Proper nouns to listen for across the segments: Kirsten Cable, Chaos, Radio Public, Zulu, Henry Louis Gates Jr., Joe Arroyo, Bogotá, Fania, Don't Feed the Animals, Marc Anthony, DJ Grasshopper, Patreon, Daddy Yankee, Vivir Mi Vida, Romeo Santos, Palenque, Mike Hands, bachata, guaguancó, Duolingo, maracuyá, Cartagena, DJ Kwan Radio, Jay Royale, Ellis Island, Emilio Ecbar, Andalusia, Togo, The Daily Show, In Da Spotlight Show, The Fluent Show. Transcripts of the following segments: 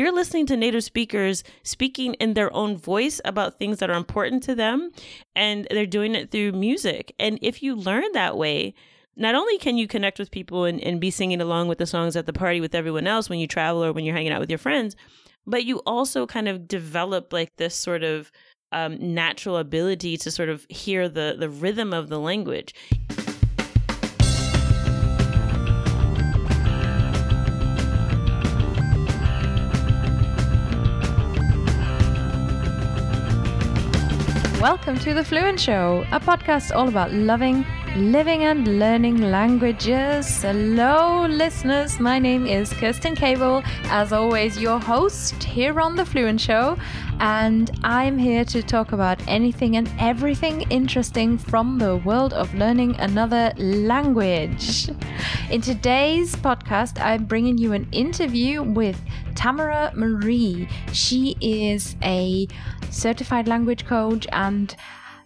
You're listening to native speakers speaking in their own voice about things that are important to them, and they're doing it through music. And if you learn that way, not only can you connect with people and be singing along with the songs at the party with everyone else when you travel or when you're hanging out with your friends, but you also kind of develop like this sort of natural ability to sort of hear the rhythm of the language. Welcome to The Fluent Show, a podcast all about loving, living and learning languages. Hello, listeners. My name is Kirsten Cable, as always, your host here on The Fluent Show. And I'm here to talk about anything and everything interesting from the world of learning another language. In today's podcast, I'm bringing you an interview with Tamara Marie. She is a certified language coach and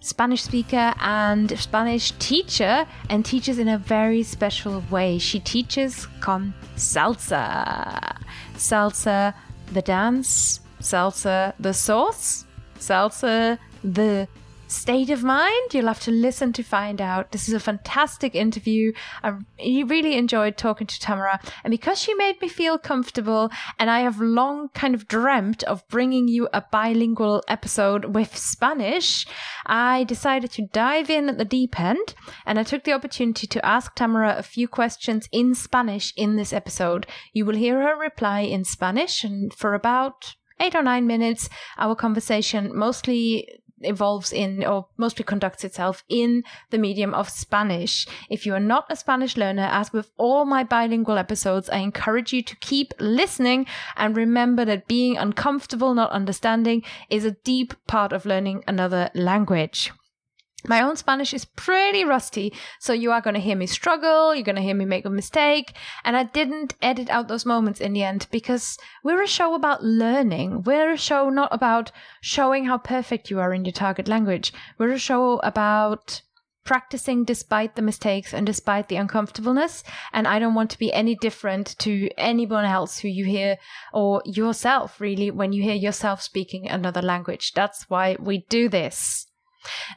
Spanish speaker and Spanish teacher, and teaches in a very special way. She teaches con salsa. Salsa, the dance. Salsa, the sauce. Salsa, the state of mind. You'll have to listen to find out. This is a fantastic interview. I really enjoyed talking to Tamara, and because she made me feel comfortable, and I have long kind of dreamt of bringing you a bilingual episode with Spanish, I decided to dive in at the deep end, and I took the opportunity to ask Tamara a few questions in Spanish in this episode. You will hear her reply in Spanish, and for about 8 or 9 minutes, our conversation mostly conducts itself in the medium of Spanish. If you are not a Spanish learner, as with all my bilingual episodes, I encourage you to keep listening and remember that being uncomfortable, not understanding, is a deep part of learning another language. My own Spanish is pretty rusty, so you are going to hear me struggle, you're going to hear me make a mistake, and I didn't edit out those moments in the end, because we're a show about learning. We're a show not about showing how perfect you are in your target language. We're a show about practicing despite the mistakes and despite the uncomfortableness, and I don't want to be any different to anyone else who you hear, or yourself really, when you hear yourself speaking another language. That's why we do this.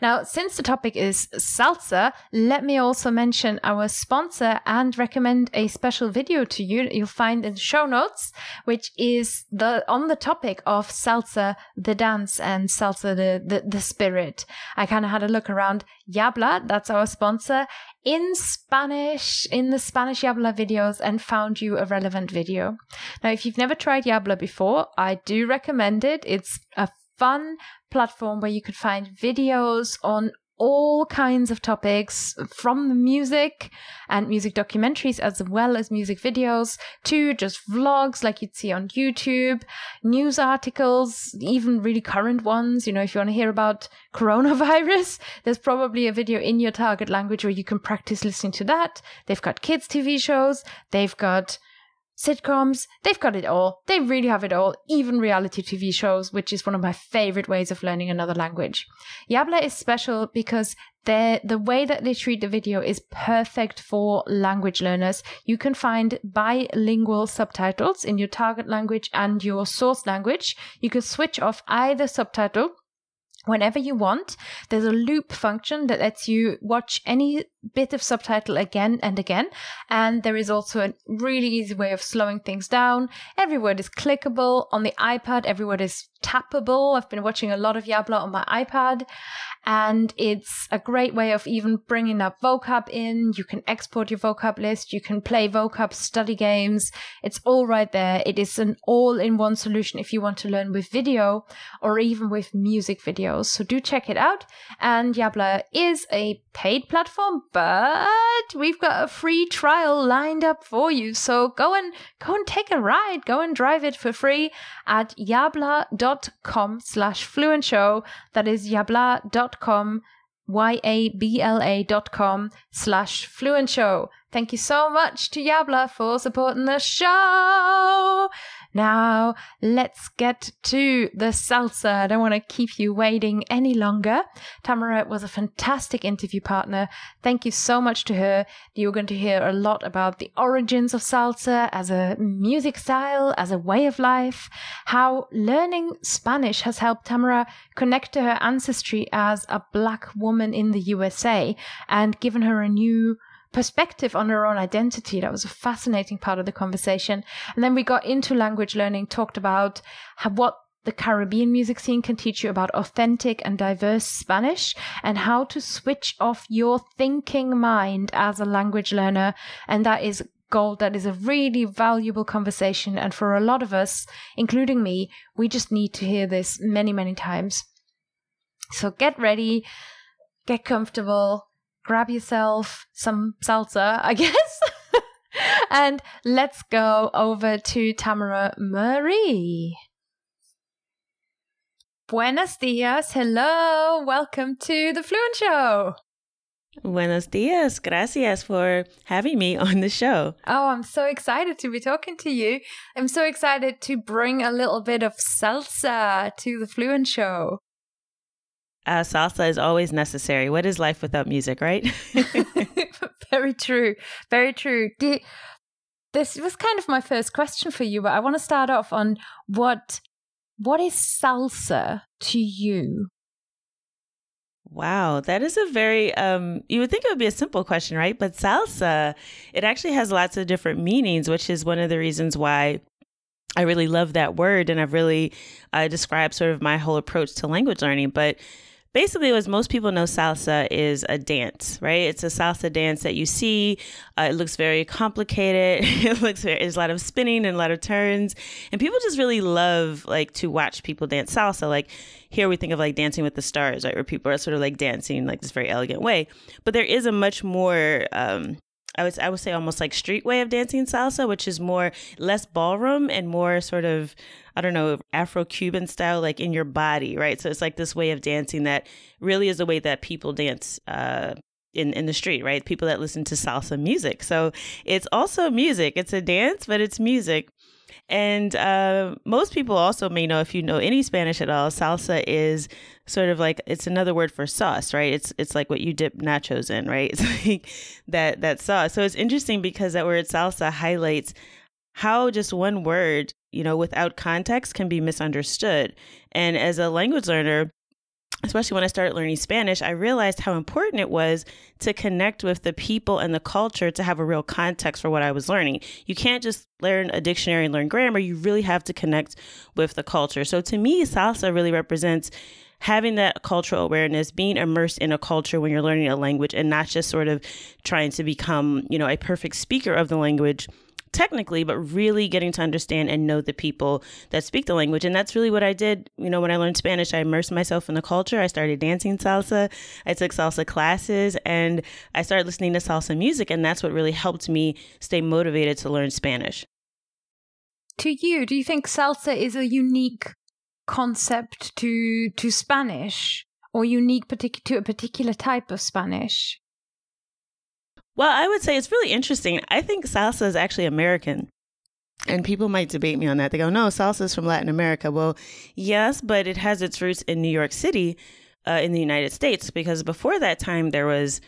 Now, since the topic is salsa, let me also mention our sponsor and recommend a special video to you that you'll find in the show notes, which is on the topic of salsa, the dance, and salsa, the spirit. I kind of had a look around. Yabla, that's our sponsor, in Spanish, in the Spanish Yabla videos, and found you a relevant video. Now, if you've never tried Yabla before, I do recommend it. It's a fun platform where you could find videos on all kinds of topics, from the music and music documentaries as well as music videos, to just vlogs like you'd see on YouTube, news articles, even really current ones. You know, if you want to hear about coronavirus, there's probably a video in your target language where you can practice listening to that. They've got kids' TV shows, they've got sitcoms, they've got it all. They really have it all, even reality TV shows, which is one of my favorite ways of learning another language. Yabla is special because the way that they treat the video is perfect for language learners. You can find bilingual subtitles in your target language and your source language. You can switch off either subtitle whenever you want. There's a loop function that lets you watch any bit of subtitle again and again. And there is also a really easy way of slowing things down. Every word is clickable. On the iPad, every word is tappable. I've been watching a lot of Yabla on my iPad. And it's a great way of even bringing up vocab in. You can export your vocab list. You can play vocab study games. It's all right there. It is an all-in-one solution if you want to learn with video or even with music videos. So do check it out. And Yabla is a paid platform, but we've got a free trial lined up for you. So go and take a ride. Go and drive it for free at yabla.com/fluentshow. That is yabla.com, yabla.com/fluentshow. Thank you so much to Yabla for supporting the show. Now, let's get to the salsa. I don't want to keep you waiting any longer. Tamara was a fantastic interview partner. Thank you so much to her. You're going to hear a lot about the origins of salsa as a music style, as a way of life, how learning Spanish has helped Tamara connect to her ancestry as a Black woman in the USA and given her a new perspective on her own identity. That was a fascinating part of the conversation. And then we got into language learning, talked about what the Caribbean music scene can teach you about authentic and diverse Spanish and how to switch off your thinking mind as a language learner. And that is gold. That is a really valuable conversation. And for a lot of us, including me, we just need to hear this many, many times. So get ready, get comfortable, grab yourself some salsa, I guess. And let's go over to Tamara Marie. Buenos dias. Hello. Welcome to The Fluent Show. Buenos dias. Gracias for having me on the show. Oh, I'm so excited to be talking to you. I'm so excited to bring a little bit of salsa to The Fluent Show. Salsa is always necessary. What is life without music, right? Very true. Very true. This was kind of my first question for you, but I want to start off on what is salsa to you? Wow, that is a very, you would think it would be a simple question, right? But salsa, it actually has lots of different meanings, which is one of the reasons why I really love that word, and I've really described sort of my whole approach to language learning. But basically, as most people know, salsa is a dance, right? It's a salsa dance that you see. It looks very complicated. There's a lot of spinning and a lot of turns. And people just really love like to watch people dance salsa. Like here we think of like Dancing with the Stars, right? Where people are sort of like dancing like this very elegant way. But there is a much more I would say almost like street way of dancing salsa, which is more less ballroom and more sort of, I don't know, Afro-Cuban style, like in your body, right? So it's like this way of dancing that really is the way that people dance in the street, right? People that listen to salsa music. So it's also music. It's a dance, but it's music. And most people also may know, if you know any Spanish at all, salsa is sort of like, it's another word for sauce, right? It's like what you dip nachos in, right? It's like that sauce. So it's interesting because that word salsa highlights how just one word, you know, without context can be misunderstood. And as a language learner, especially when I started learning Spanish, I realized how important it was to connect with the people and the culture to have a real context for what I was learning. You can't just learn a dictionary and learn grammar. You really have to connect with the culture. So to me, salsa really represents having that cultural awareness, being immersed in a culture when you're learning a language and not just sort of trying to become, you know, a perfect speaker of the language technically, but really getting to understand and know the people that speak the language. And that's really what I did. You know, when I learned Spanish, I immersed myself in the culture. I started dancing salsa. I took salsa classes and I started listening to salsa music. And that's what really helped me stay motivated to learn Spanish. To you, do you think salsa is a unique concept to Spanish or unique to a particular type of Spanish? Well, I would say it's really interesting. I think salsa is actually American. And people might debate me on that. They go, no, salsa is from Latin America. Well, yes, but it has its roots in New York City in the United States, because before that time there was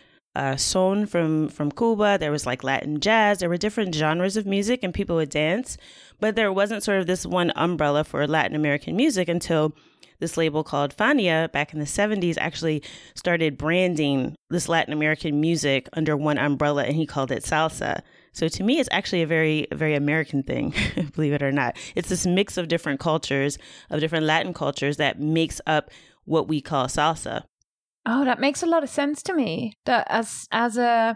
son from Cuba. There was like Latin jazz. There were different genres of music and people would dance. But there wasn't sort of this one umbrella for Latin American music until this label called Fania back in the 70s actually started branding this Latin American music under one umbrella, and he called it salsa. So to me, it's actually a very, very American thing, believe it or not. It's this mix of different cultures, of different Latin cultures that makes up what we call salsa. Oh, that makes a lot of sense to me. That as a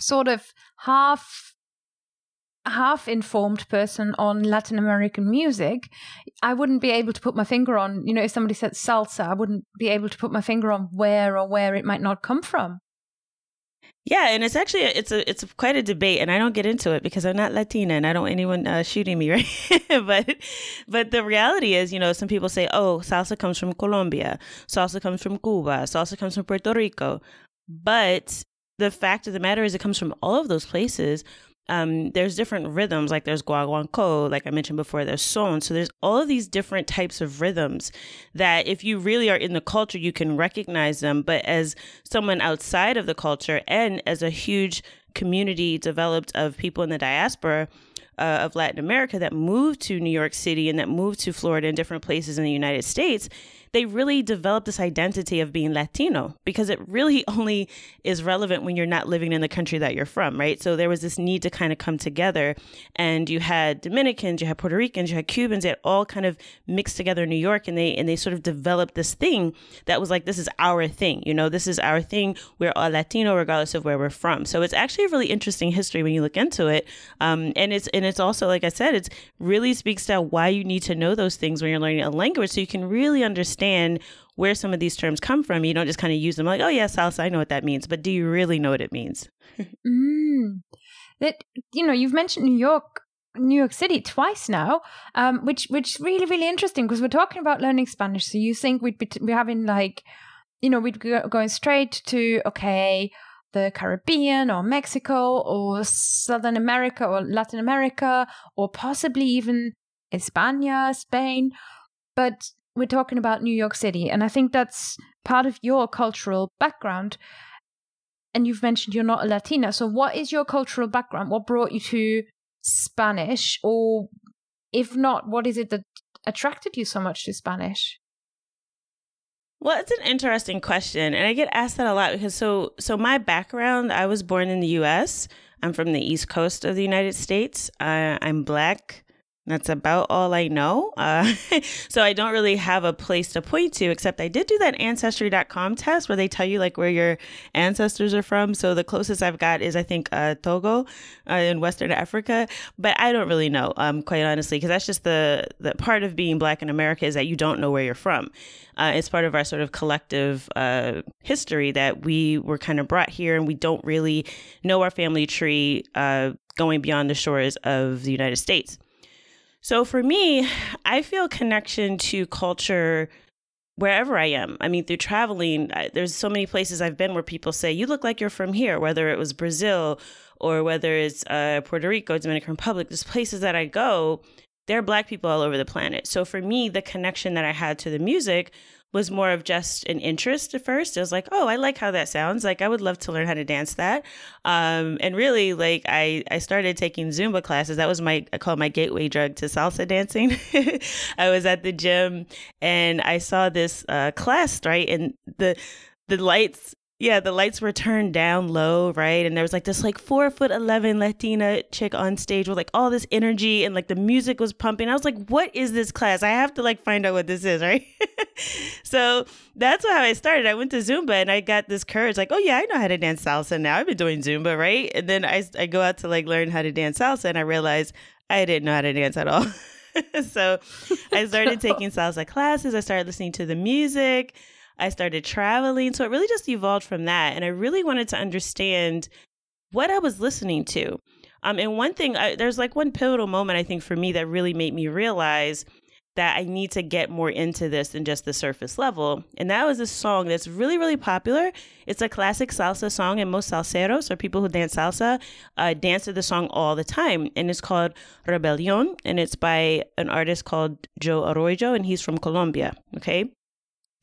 sort of half informed person on Latin American music, I wouldn't be able to put my finger on, you know, if somebody said salsa, I wouldn't be able to put my finger on where it might not come from. Yeah, and it's actually it's quite a debate, and I don't get into it because I'm not Latina and I don't want anyone shooting me, right? but the reality is, you know, some people say, oh, salsa comes from Colombia, salsa comes from Cuba, salsa comes from Puerto Rico, but the fact of the matter is, it comes from all of those places. There's different rhythms, like there's guaguancó, like I mentioned before, there's son. So there's all of these different types of rhythms that if you really are in the culture, you can recognize them. But as someone outside of the culture and as a huge community developed of people in the diaspora of Latin America that moved to New York City and that moved to Florida and different places in the United States, they really developed this identity of being Latino, because it really only is relevant when you're not living in the country that you're from, right? So there was this need to kind of come together, and you had Dominicans, you had Puerto Ricans, you had Cubans, they had all kind of mixed together in New York, and they sort of developed this thing that was like, this is our thing, you know, this is our thing. We're all Latino regardless of where we're from. So it's actually a really interesting history when you look into it. And it's also, like I said, it's really speaks to why you need to know those things when you're learning a language, so you can really understand where some of these terms come from. You don't just kind of use them like, oh yeah, salsa, I know what that means. But do you really know what it means? That, you know, you've mentioned New York City twice now, which really, really interesting, because we're talking about learning Spanish. So you think we're having, like, you know, we'd go going straight to, okay, the Caribbean or Mexico or Southern America or Latin America, or possibly even Spain. But we're talking about New York City. And I think that's part of your cultural background. And you've mentioned you're not a Latina. So what is your cultural background? What brought you to Spanish? Or if not, what is it that attracted you so much to Spanish? Well, it's an interesting question. And I get asked that a lot, because so my background, I was born in the U.S. I'm from the East Coast of the United States. I'm Black. That's about all I know. So I don't really have a place to point to, except I did do that Ancestry.com test where they tell you like where your ancestors are from. So the closest I've got is, I think, Togo in Western Africa. But I don't really know, quite honestly, because that's just the part of being Black in America, is that you don't know where you're from. It's part of our sort of collective history that we were kind of brought here, and we don't really know our family tree going beyond the shores of the United States. So for me, I feel connection to culture wherever I am. I mean, through traveling, there's so many places I've been where people say, you look like you're from here, whether it was Brazil or whether it's Puerto Rico, Dominican Republic. There's places that I go, there are Black people all over the planet. So for me, the connection that I had to the music was more of just an interest at first. It was like, oh, I like how that sounds. Like, I would love to learn how to dance that. And really, like, I started taking Zumba classes. That was I call my gateway drug to salsa dancing. I was at the gym and I saw this class, right? And the lights were turned down low, right? And there was like this like 4'11" Latina chick on stage with like all this energy, and like the music was pumping. I was like, what is this class? I have to like find out what this is, right? So that's how I started. I went to Zumba and I got this courage, like, oh yeah, I know how to dance salsa now. I've been doing Zumba, right? And then I go out to like learn how to dance salsa, and I realized I didn't know how to dance at all. So I started taking salsa classes. I started listening to the music. I started traveling. So it really just evolved from that. And I really wanted to understand what I was listening to. And one thing, there's like one pivotal moment, I think, for me that really made me realize that I need to get more into this than just the surface level. And that was a song that's really, really popular. It's a classic salsa song, and most salseros, or people who dance salsa, dance to the song all the time. And it's called Rebelión, and it's by an artist called Joe Arroyo, and he's from Colombia, okay?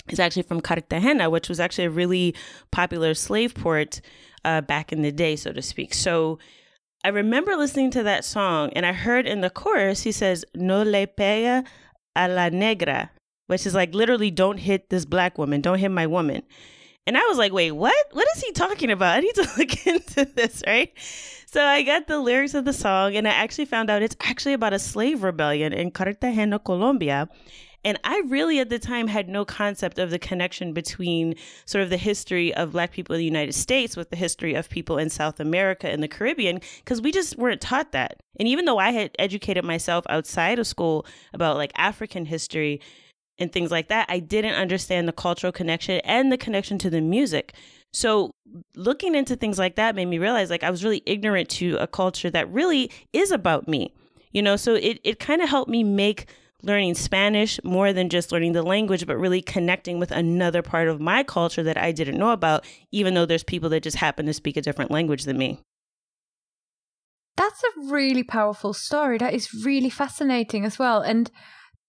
It's actually from Cartagena, which was actually a really popular slave port back in the day, so to speak. So I remember listening to that song, and I heard in the chorus, he says, no le pega a la negra, which is like literally, don't hit this Black woman, don't hit my woman. And I was like, wait, what? What is he talking about? I need to look into this, right? So I got the lyrics of the song, and I actually found out it's actually about a slave rebellion in Cartagena, Colombia. And I really at the time had no concept of the connection between sort of the history of Black people in the United States with the history of people in South America and the Caribbean, because we just weren't taught that. And even though I had educated myself outside of school about like African history and things like that, I didn't understand the cultural connection and the connection to the music. So looking into things like that made me realize like I was really ignorant to a culture that really is about me, you know, so it kind of helped me make learning Spanish more than just learning the language, but really connecting with another part of my culture that I didn't know about, even though there's people that just happen to speak a different language than me. That's a really powerful story. That is really fascinating as well. And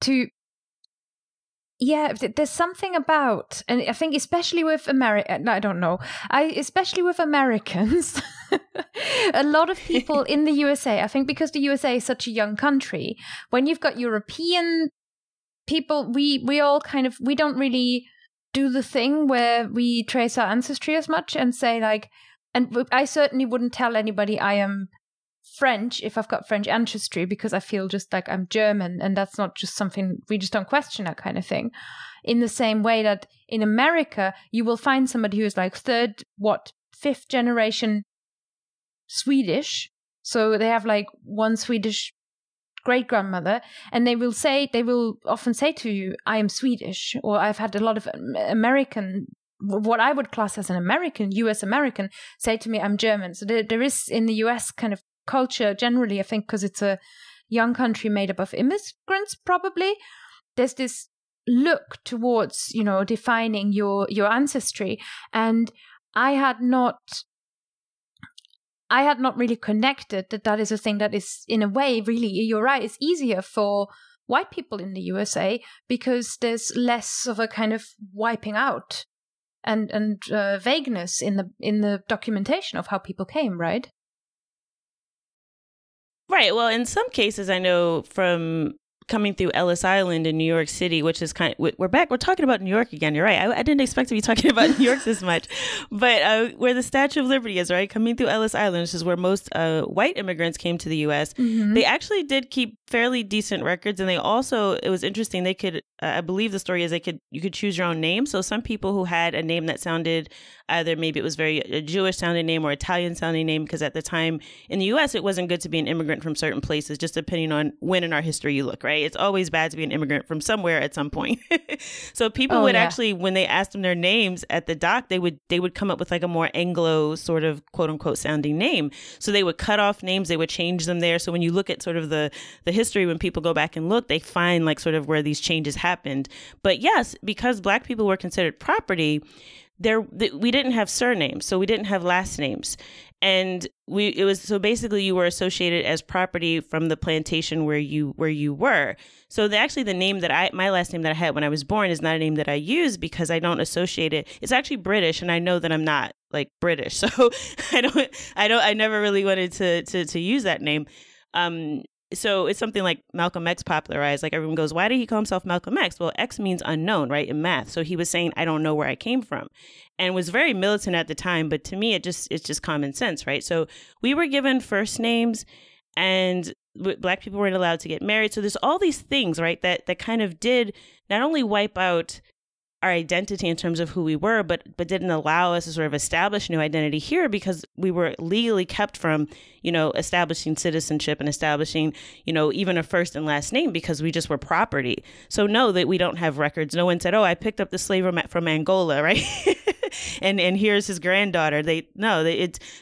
there's something about, and I think especially with especially with Americans, a lot of people in the USA, I think because the USA is such a young country, when you've got European people, we all kind of, we don't really do the thing where we trace our ancestry as much and say like, and I certainly wouldn't tell anybody I am French if I've got French ancestry, because I feel just like I'm German, and that's not just something, we just don't question that kind of thing. In the same way that in America, you will find somebody who is like fifth generation Swedish. So they have like one Swedish great-grandmother, and they will often say to you, I am Swedish, or I've had a lot of American, what I would class as an American, US American, say to me, I'm German. So there is in the US kind of culture generally, I think, because it's a young country made up of immigrants, probably there's this look towards, you know, defining your ancestry. And I had not really connected that is a thing that is, in a way, really, you're right, it's easier for white people in the USA because there's less of a kind of wiping out and vagueness in the documentation of how people came, right? Right. Well, in some cases, I know from coming through Ellis Island in New York City, which is we're talking about New York again. You're right. I didn't expect to be talking about New York this much, but where the Statue of Liberty is, right? Coming through Ellis Island, which is where most white immigrants came to the U.S. Mm-hmm. They actually did keep fairly decent records, and it was interesting. They could, I believe the story is, you could choose your own name. So some people who had a name that sounded either, maybe it was a Jewish sounding name or Italian sounding name, because at the time in the U.S. it wasn't good to be an immigrant from certain places, just depending on when in our history you look, right? It's always bad to be an immigrant from somewhere at some point. So people actually, when they asked them their names at the dock, they would come up with like a more Anglo sort of quote unquote sounding name. So they would cut off names, they would change them there. So when you look at sort of the history, when people go back and look, they find like sort of where these changes happened. But yes, because Black people were considered property, we didn't have surnames, so we didn't have last names. And basically you were associated as property from the plantation where you were. So the name that my last name that I had when I was born is not a name that I use because I don't associate it. It's actually British, and I know that I'm not like British, so I never really wanted to use that name. So it's something like Malcolm X popularized. Like everyone goes, why did he call himself Malcolm X? Well, X means unknown, right, in math. So he was saying, I don't know where I came from, and was very militant at the time. But to me, it's just common sense, right? So we were given first names, and Black people weren't allowed to get married. So there's all these things, right, that kind of did not only wipe out our identity in terms of who we were, but didn't allow us to sort of establish new identity here, because we were legally kept from, you know, establishing citizenship and establishing, you know, even a first and last name, because we just were property. So no, that we don't have records. No one said, oh, I picked up the slave from Angola, right? and here's his granddaughter.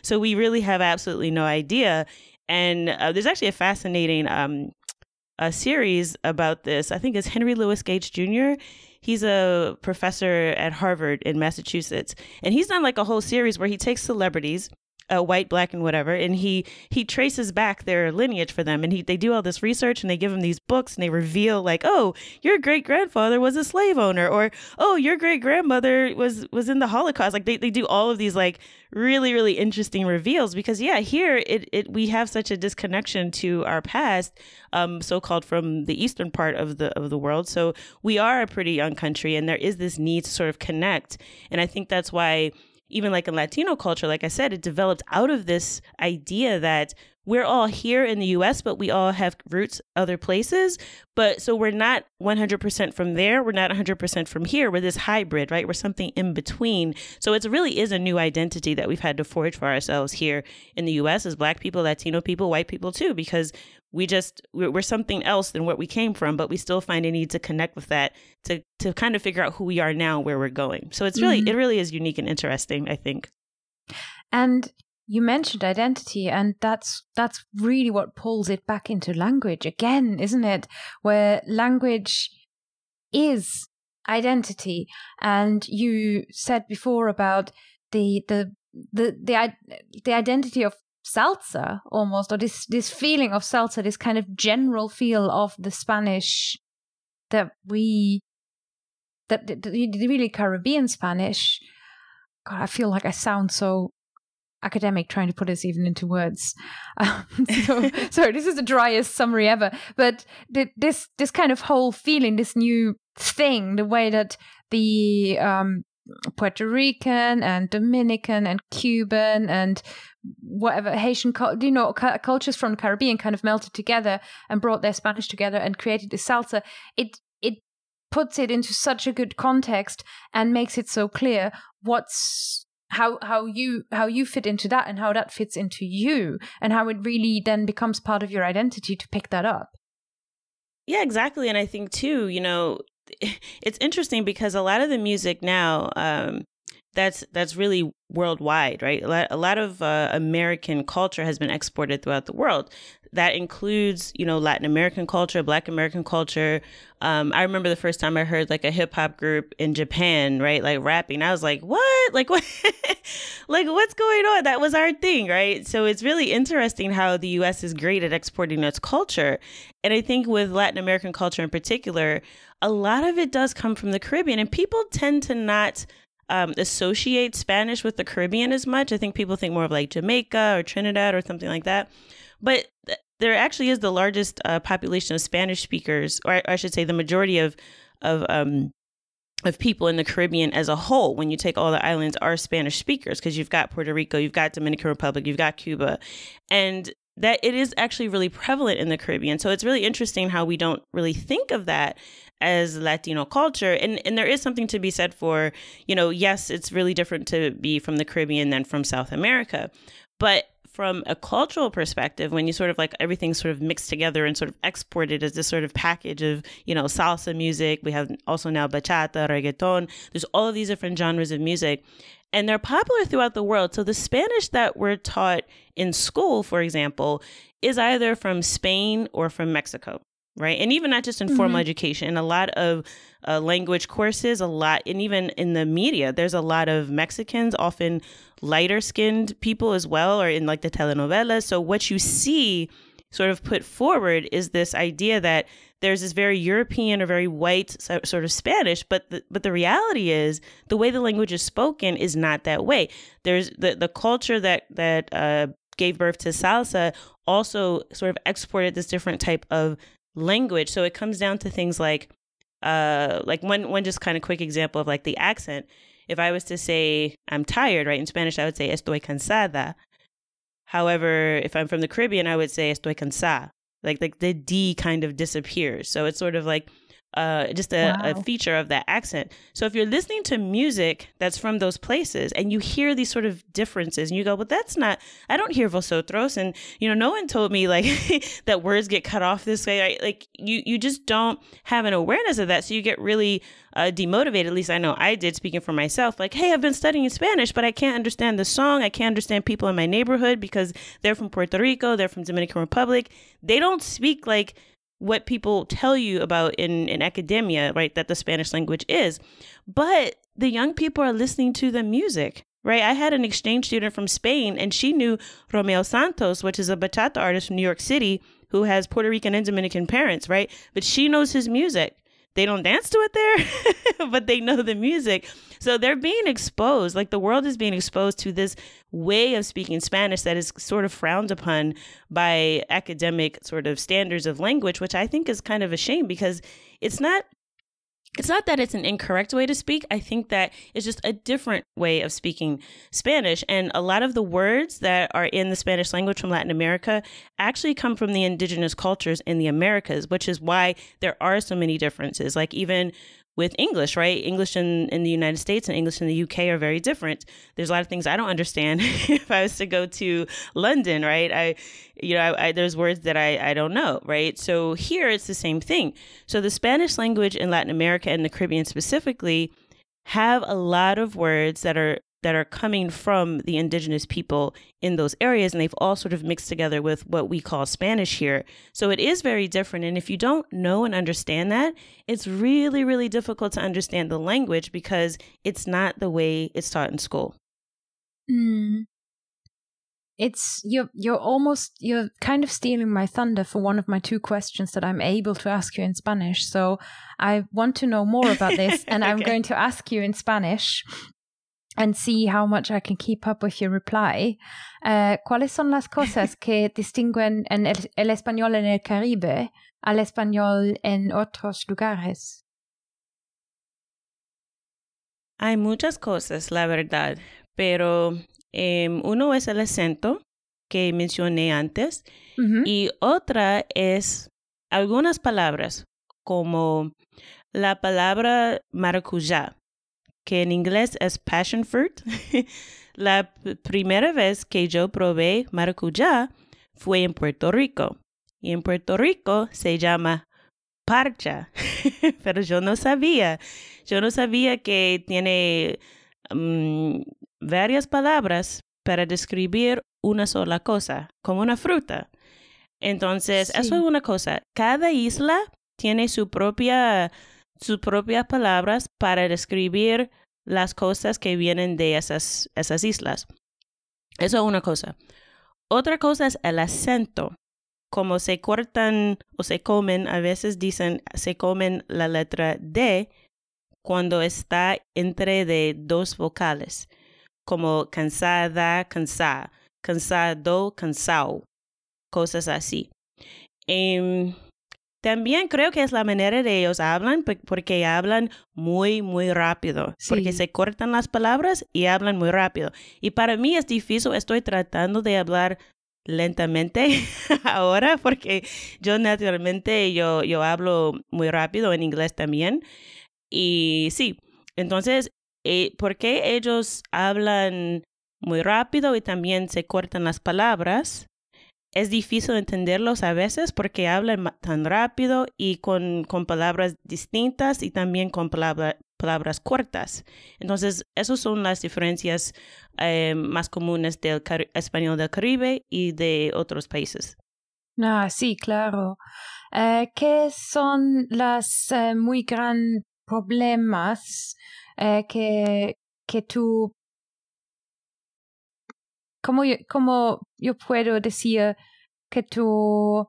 So we really have absolutely no idea. And there's actually a fascinating series about this. I think it's Henry Louis Gates Jr. He's a professor at Harvard in Massachusetts, and he's done like a whole series where he takes celebrities, white, Black, and whatever, and he traces back their lineage for them, and they do all this research, and they give him these books, and they reveal like, oh, your great grandfather was a slave owner, or oh, your great grandmother was in the Holocaust. Like they do all of these like really, really interesting reveals, because yeah, here we have such a disconnection to our past, so-called, from the eastern part of the world. So we are a pretty young country, and there is this need to sort of connect, and I think that's why, even like in Latino culture, like I said, it developed out of this idea that we're all here in the U.S., but we all have roots other places. But so we're not 100% from there. We're not 100% from here. We're this hybrid, right? We're something in between. So it really is a new identity that we've had to forge for ourselves here in the U.S. as Black people, Latino people, white people too, because we're something else than what we came from, but we still find a need to connect with that to kind of figure out who we are now, where we're going. So it's really, mm-hmm. It really is unique and interesting, I think. And you mentioned identity, and that's really what pulls it back into language again, isn't it? Where language is identity. And you said before about the identity of salsa almost, or this feeling of salsa, this kind of general feel of the Spanish that really Caribbean Spanish. God, I feel like I sound so academic trying to put this even into words. So this is the driest summary ever. But this kind of whole feeling, this new thing, the way that the Puerto Rican and Dominican and Cuban and whatever Haitian, cultures from the Caribbean kind of melted together and brought their Spanish together and created this salsa. It puts it into such a good context and makes it so clear how you fit into that and how that fits into you and how it really then becomes part of your identity to pick that up. Yeah, exactly. And I think too, it's interesting because a lot of the music now that's really worldwide, right? A lot of American culture has been exported throughout the world. That includes, Latin American culture, Black American culture. I remember the first time I heard like a hip hop group in Japan, right? Like rapping. I was like, what? Like what? Like what's going on? That was our thing, right? So it's really interesting how the U.S. is great at exporting its culture. And I think with Latin American culture in particular, a lot of it does come from the Caribbean, and people tend to not associate Spanish with the Caribbean as much. I think people think more of like Jamaica or Trinidad or something like that. But there actually is the largest population of Spanish speakers, or I should say the majority of people in the Caribbean as a whole, when you take all the islands, are Spanish speakers, because you've got Puerto Rico, you've got Dominican Republic, you've got Cuba, and that it is actually really prevalent in the Caribbean. So it's really interesting how we don't really think of that as Latino culture. And there is something to be said for, yes, it's really different to be from the Caribbean than from South America. But from a cultural perspective, when you sort of like everything's sort of mixed together and sort of exported as this sort of package of, salsa music, we have also now bachata, reggaeton, there's all of these different genres of music. And they're popular throughout the world. So the Spanish that we're taught in school, for example, is either from Spain or from Mexico, right? And even not just in formal education, a lot of language courses, and even in the media, there's a lot of Mexicans, often lighter skinned people as well, or in like the telenovelas. So what you see sort of put forward is this idea that there's this very European or very white sort of Spanish, but the reality is the way the language is spoken is not that way. There's the culture that gave birth to salsa also sort of exported this different type of language. So it comes down to things like one just kind of quick example of like the accent. If I was to say I'm tired, right, in Spanish I would say estoy cansada. However, if I'm from the Caribbean, I would say estoy cansada. Like the D kind of disappears. So it's sort of like just a feature of that accent. So if you're listening to music that's from those places and you hear these sort of differences and you go, well, I don't hear vosotros. And, no one told me like that words get cut off this way. Right? Like you just don't have an awareness of that. So you get really demotivated. At least I know I did, speaking for myself. Like, hey, I've been studying Spanish, but I can't understand the song. I can't understand people in my neighborhood because they're from Puerto Rico. They're from Dominican Republic. They don't speak like what people tell you about in academia, right, that the Spanish language is. But the young people are listening to the music, right? I had an exchange student from Spain, and she knew Romeo Santos, which is a bachata artist from New York City who has Puerto Rican and Dominican parents, right? But she knows his music. They don't dance to it there, but they know the music. So they're being exposed, like the world is being exposed to this way of speaking Spanish that is sort of frowned upon by academic sort of standards of language, which I think is kind of a shame, because it's not that it's an incorrect way to speak. I think that it's just a different way of speaking Spanish. And a lot of the words that are in the Spanish language from Latin America actually come from the indigenous cultures in the Americas, which is why there are so many differences. Like even with English, right? English in the United States and English in the UK are very different. There's a lot of things I don't understand. If I was to go to London, right? I there's words that I don't know, right? So here it's the same thing. So the Spanish language in Latin America and the Caribbean specifically have a lot of words that are coming from the indigenous people in those areas, and they've all sort of mixed together with what we call Spanish here. So it is very different. And if you don't know and understand that, it's really, really difficult to understand the language because it's not the way it's taught in school. Mm. It's you're kind of stealing my thunder for one of my two questions that I'm able to ask you in Spanish. So I want to know more about this, and okay. I'm going to ask you in Spanish and see how much I can keep up with your reply. ¿Cuáles son las cosas que distinguen en el español en el Caribe al español en otros lugares? Hay muchas cosas, la verdad, pero uno es el acento que mencioné antes, uh-huh. y otra es algunas palabras, como la palabra maracuyá, que en inglés es passion fruit. La primera vez que yo probé maracuyá fue en Puerto Rico, y en Puerto Rico se llama parcha, pero yo no sabía que tiene varias palabras para describir una sola cosa, como una fruta. Entonces, sí. Eso es una cosa. Cada isla tiene sus propias palabras para describir las cosas que vienen de esas islas. Eso es una cosa. Otra cosa es el acento. Como se cortan o se comen, a veces dicen se comen la letra D cuando está entre de dos vocales. Como cansada, cansá, cansado, cansao, cosas así. También creo que es la manera de ellos hablan, porque hablan muy, muy rápido. Sí. Porque se cortan las palabras y hablan muy rápido. Y para mí es difícil, estoy tratando de hablar lentamente ahora, porque yo naturalmente yo hablo muy rápido en inglés también. Y sí, entonces... ¿Por qué ellos hablan muy rápido y también se cortan las palabras? Es difícil entenderlos a veces porque hablan tan rápido y con palabras distintas y también con palabras cortas. Entonces, esas son las diferencias más comunes del español del Caribe y de otros países. Ah, sí, claro. ¿Qué son las muy grandes problemas que tú, ¿cómo yo puedo decir que tú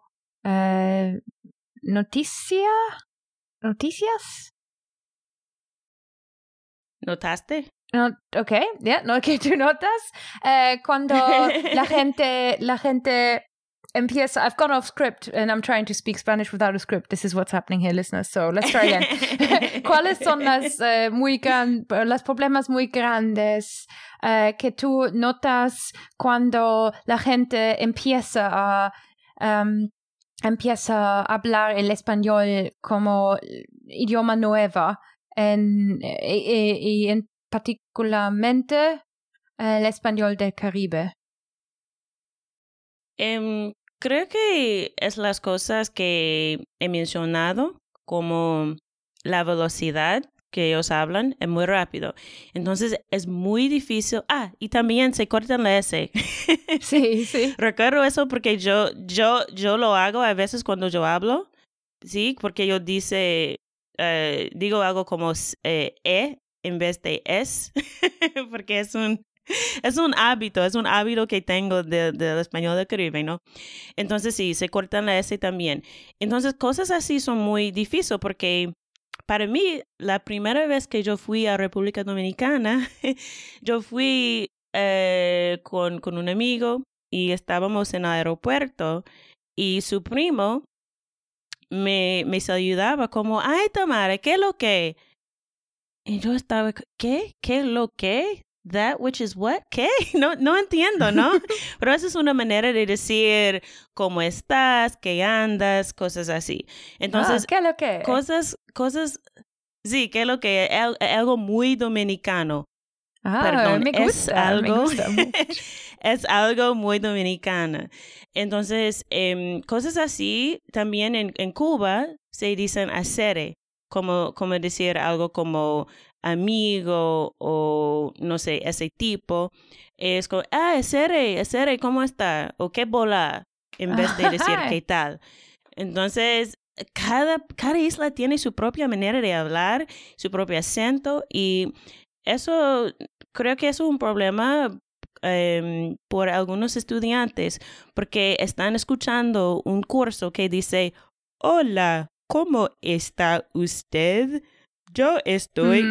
noticias? ¿Notaste? No, okay, ya, yeah, no, que tú notas cuando la gente empieza. I've gone off script and I'm trying to speak Spanish without a script. This is what's happening here, listeners. So let's try again. ¿Cuáles son los problemas muy grandes que tú notas cuando la gente empieza a hablar el español como idioma nueva y en particularmente el español del Caribe? Creo que es las cosas que he mencionado, como la velocidad que ellos hablan es muy rápido. Entonces es muy difícil. Ah, y también se cortan la S. Sí, sí. Recuerdo eso porque yo lo hago a veces cuando yo hablo, sí, porque yo digo algo como E en vez de S, porque es un hábito que tengo del español del Caribe, ¿no? Entonces, sí, se cortan la S también. Entonces, cosas así son muy difíciles porque para mí, la primera vez que yo fui a República Dominicana, yo fui con un amigo y estábamos en el aeropuerto y su primo me saludaba como, ay, Tamara, ¿qué es lo que? Y yo estaba, ¿qué? ¿Qué es lo que? That which is what? ¿Qué? No entiendo, ¿no? Pero esa es una manera de decir cómo estás, qué andas, cosas así. Entonces, ¿qué es lo que? Cosas, sí, ¿qué es lo que? Algo muy dominicano. Perdón, me gusta, me gusta mucho. Es algo muy dominicano. Entonces, cosas así, también en Cuba se dicen hacer, como decir algo como... amigo o no sé, ese tipo, es como, ese, ¿cómo está? O qué bola, en vez de decir qué tal. Entonces, cada isla tiene su propia manera de hablar, su propio acento, y eso, creo que es un problema por algunos estudiantes porque están escuchando un curso que dice, hola, ¿cómo está usted? Yo estoy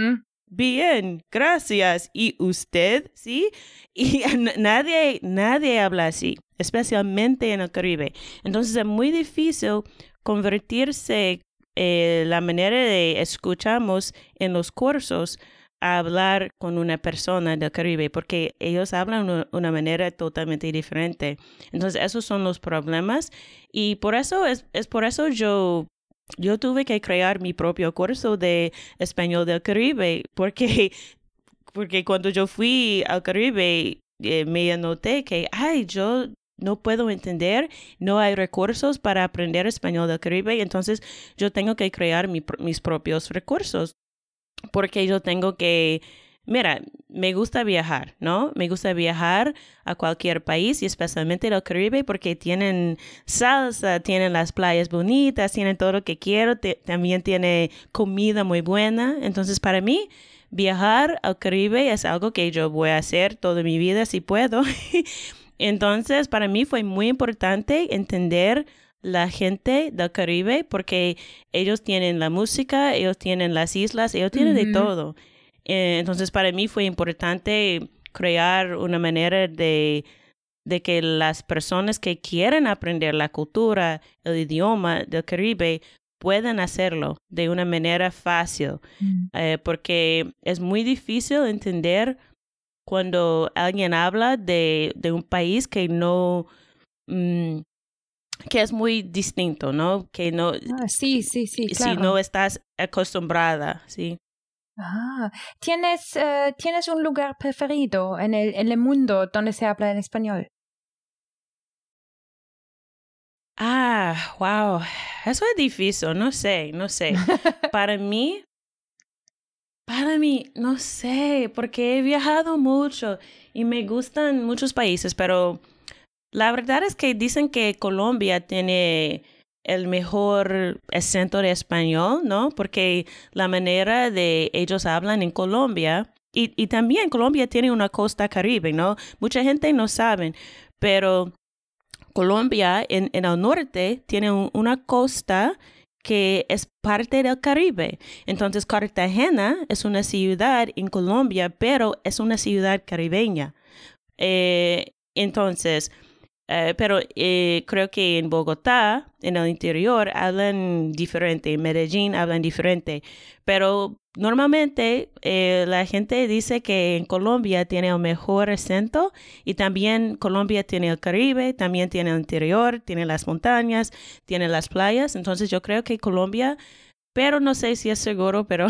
bien, gracias. ¿Y usted? ¿Sí? Y nadie habla así, especialmente en el Caribe. Entonces es muy difícil convertirse la manera de escuchamos en los cursos a hablar con una persona del Caribe, porque ellos hablan de una manera totalmente diferente. Entonces, esos son los problemas. Y por eso, es por eso yo tuve que crear mi propio curso de español del Caribe, porque cuando yo fui al Caribe, me anoté que, yo no puedo entender, no hay recursos para aprender español del Caribe, entonces yo tengo que crear mis propios recursos, porque yo tengo que, me gusta viajar, ¿no? Me gusta viajar a cualquier país y especialmente al Caribe porque tienen salsa, tienen las playas bonitas, tienen todo lo que quiero, también tiene comida muy buena, entonces para mí, viajar al Caribe es algo que yo voy a hacer toda mi vida si puedo. Entonces, para mí fue muy importante entender la gente del Caribe porque ellos tienen la música, ellos tienen las islas, ellos tienen de todo. Entonces, para mí fue importante crear una manera de que las personas que quieren aprender la cultura, el idioma del Caribe, puedan hacerlo de una manera fácil. Porque es muy difícil entender cuando alguien habla de un país que no, que es muy distinto, ¿no? Que no, sí, claro. Si no estás acostumbrada, sí. ¿Tienes un lugar preferido en el mundo donde se habla el español? Wow, eso es difícil, no sé. Para mí, no sé, porque he viajado mucho y me gustan muchos países, pero la verdad es que dicen que Colombia tiene el mejor acento de español, ¿no? Porque la manera de ellos hablan en Colombia, y también Colombia tiene una costa caribe, ¿no? Mucha gente no sabe, pero Colombia en el norte tiene una costa que es parte del Caribe. Entonces, Cartagena es una ciudad en Colombia, pero es una ciudad caribeña. Entonces, creo que en Bogotá, en el interior, hablan diferente. En Medellín hablan diferente. Pero normalmente la gente dice que en Colombia tiene el mejor acento y también Colombia tiene el Caribe, también tiene el interior, tiene las montañas, tiene las playas. Entonces yo creo que Colombia, pero no sé si es seguro, pero,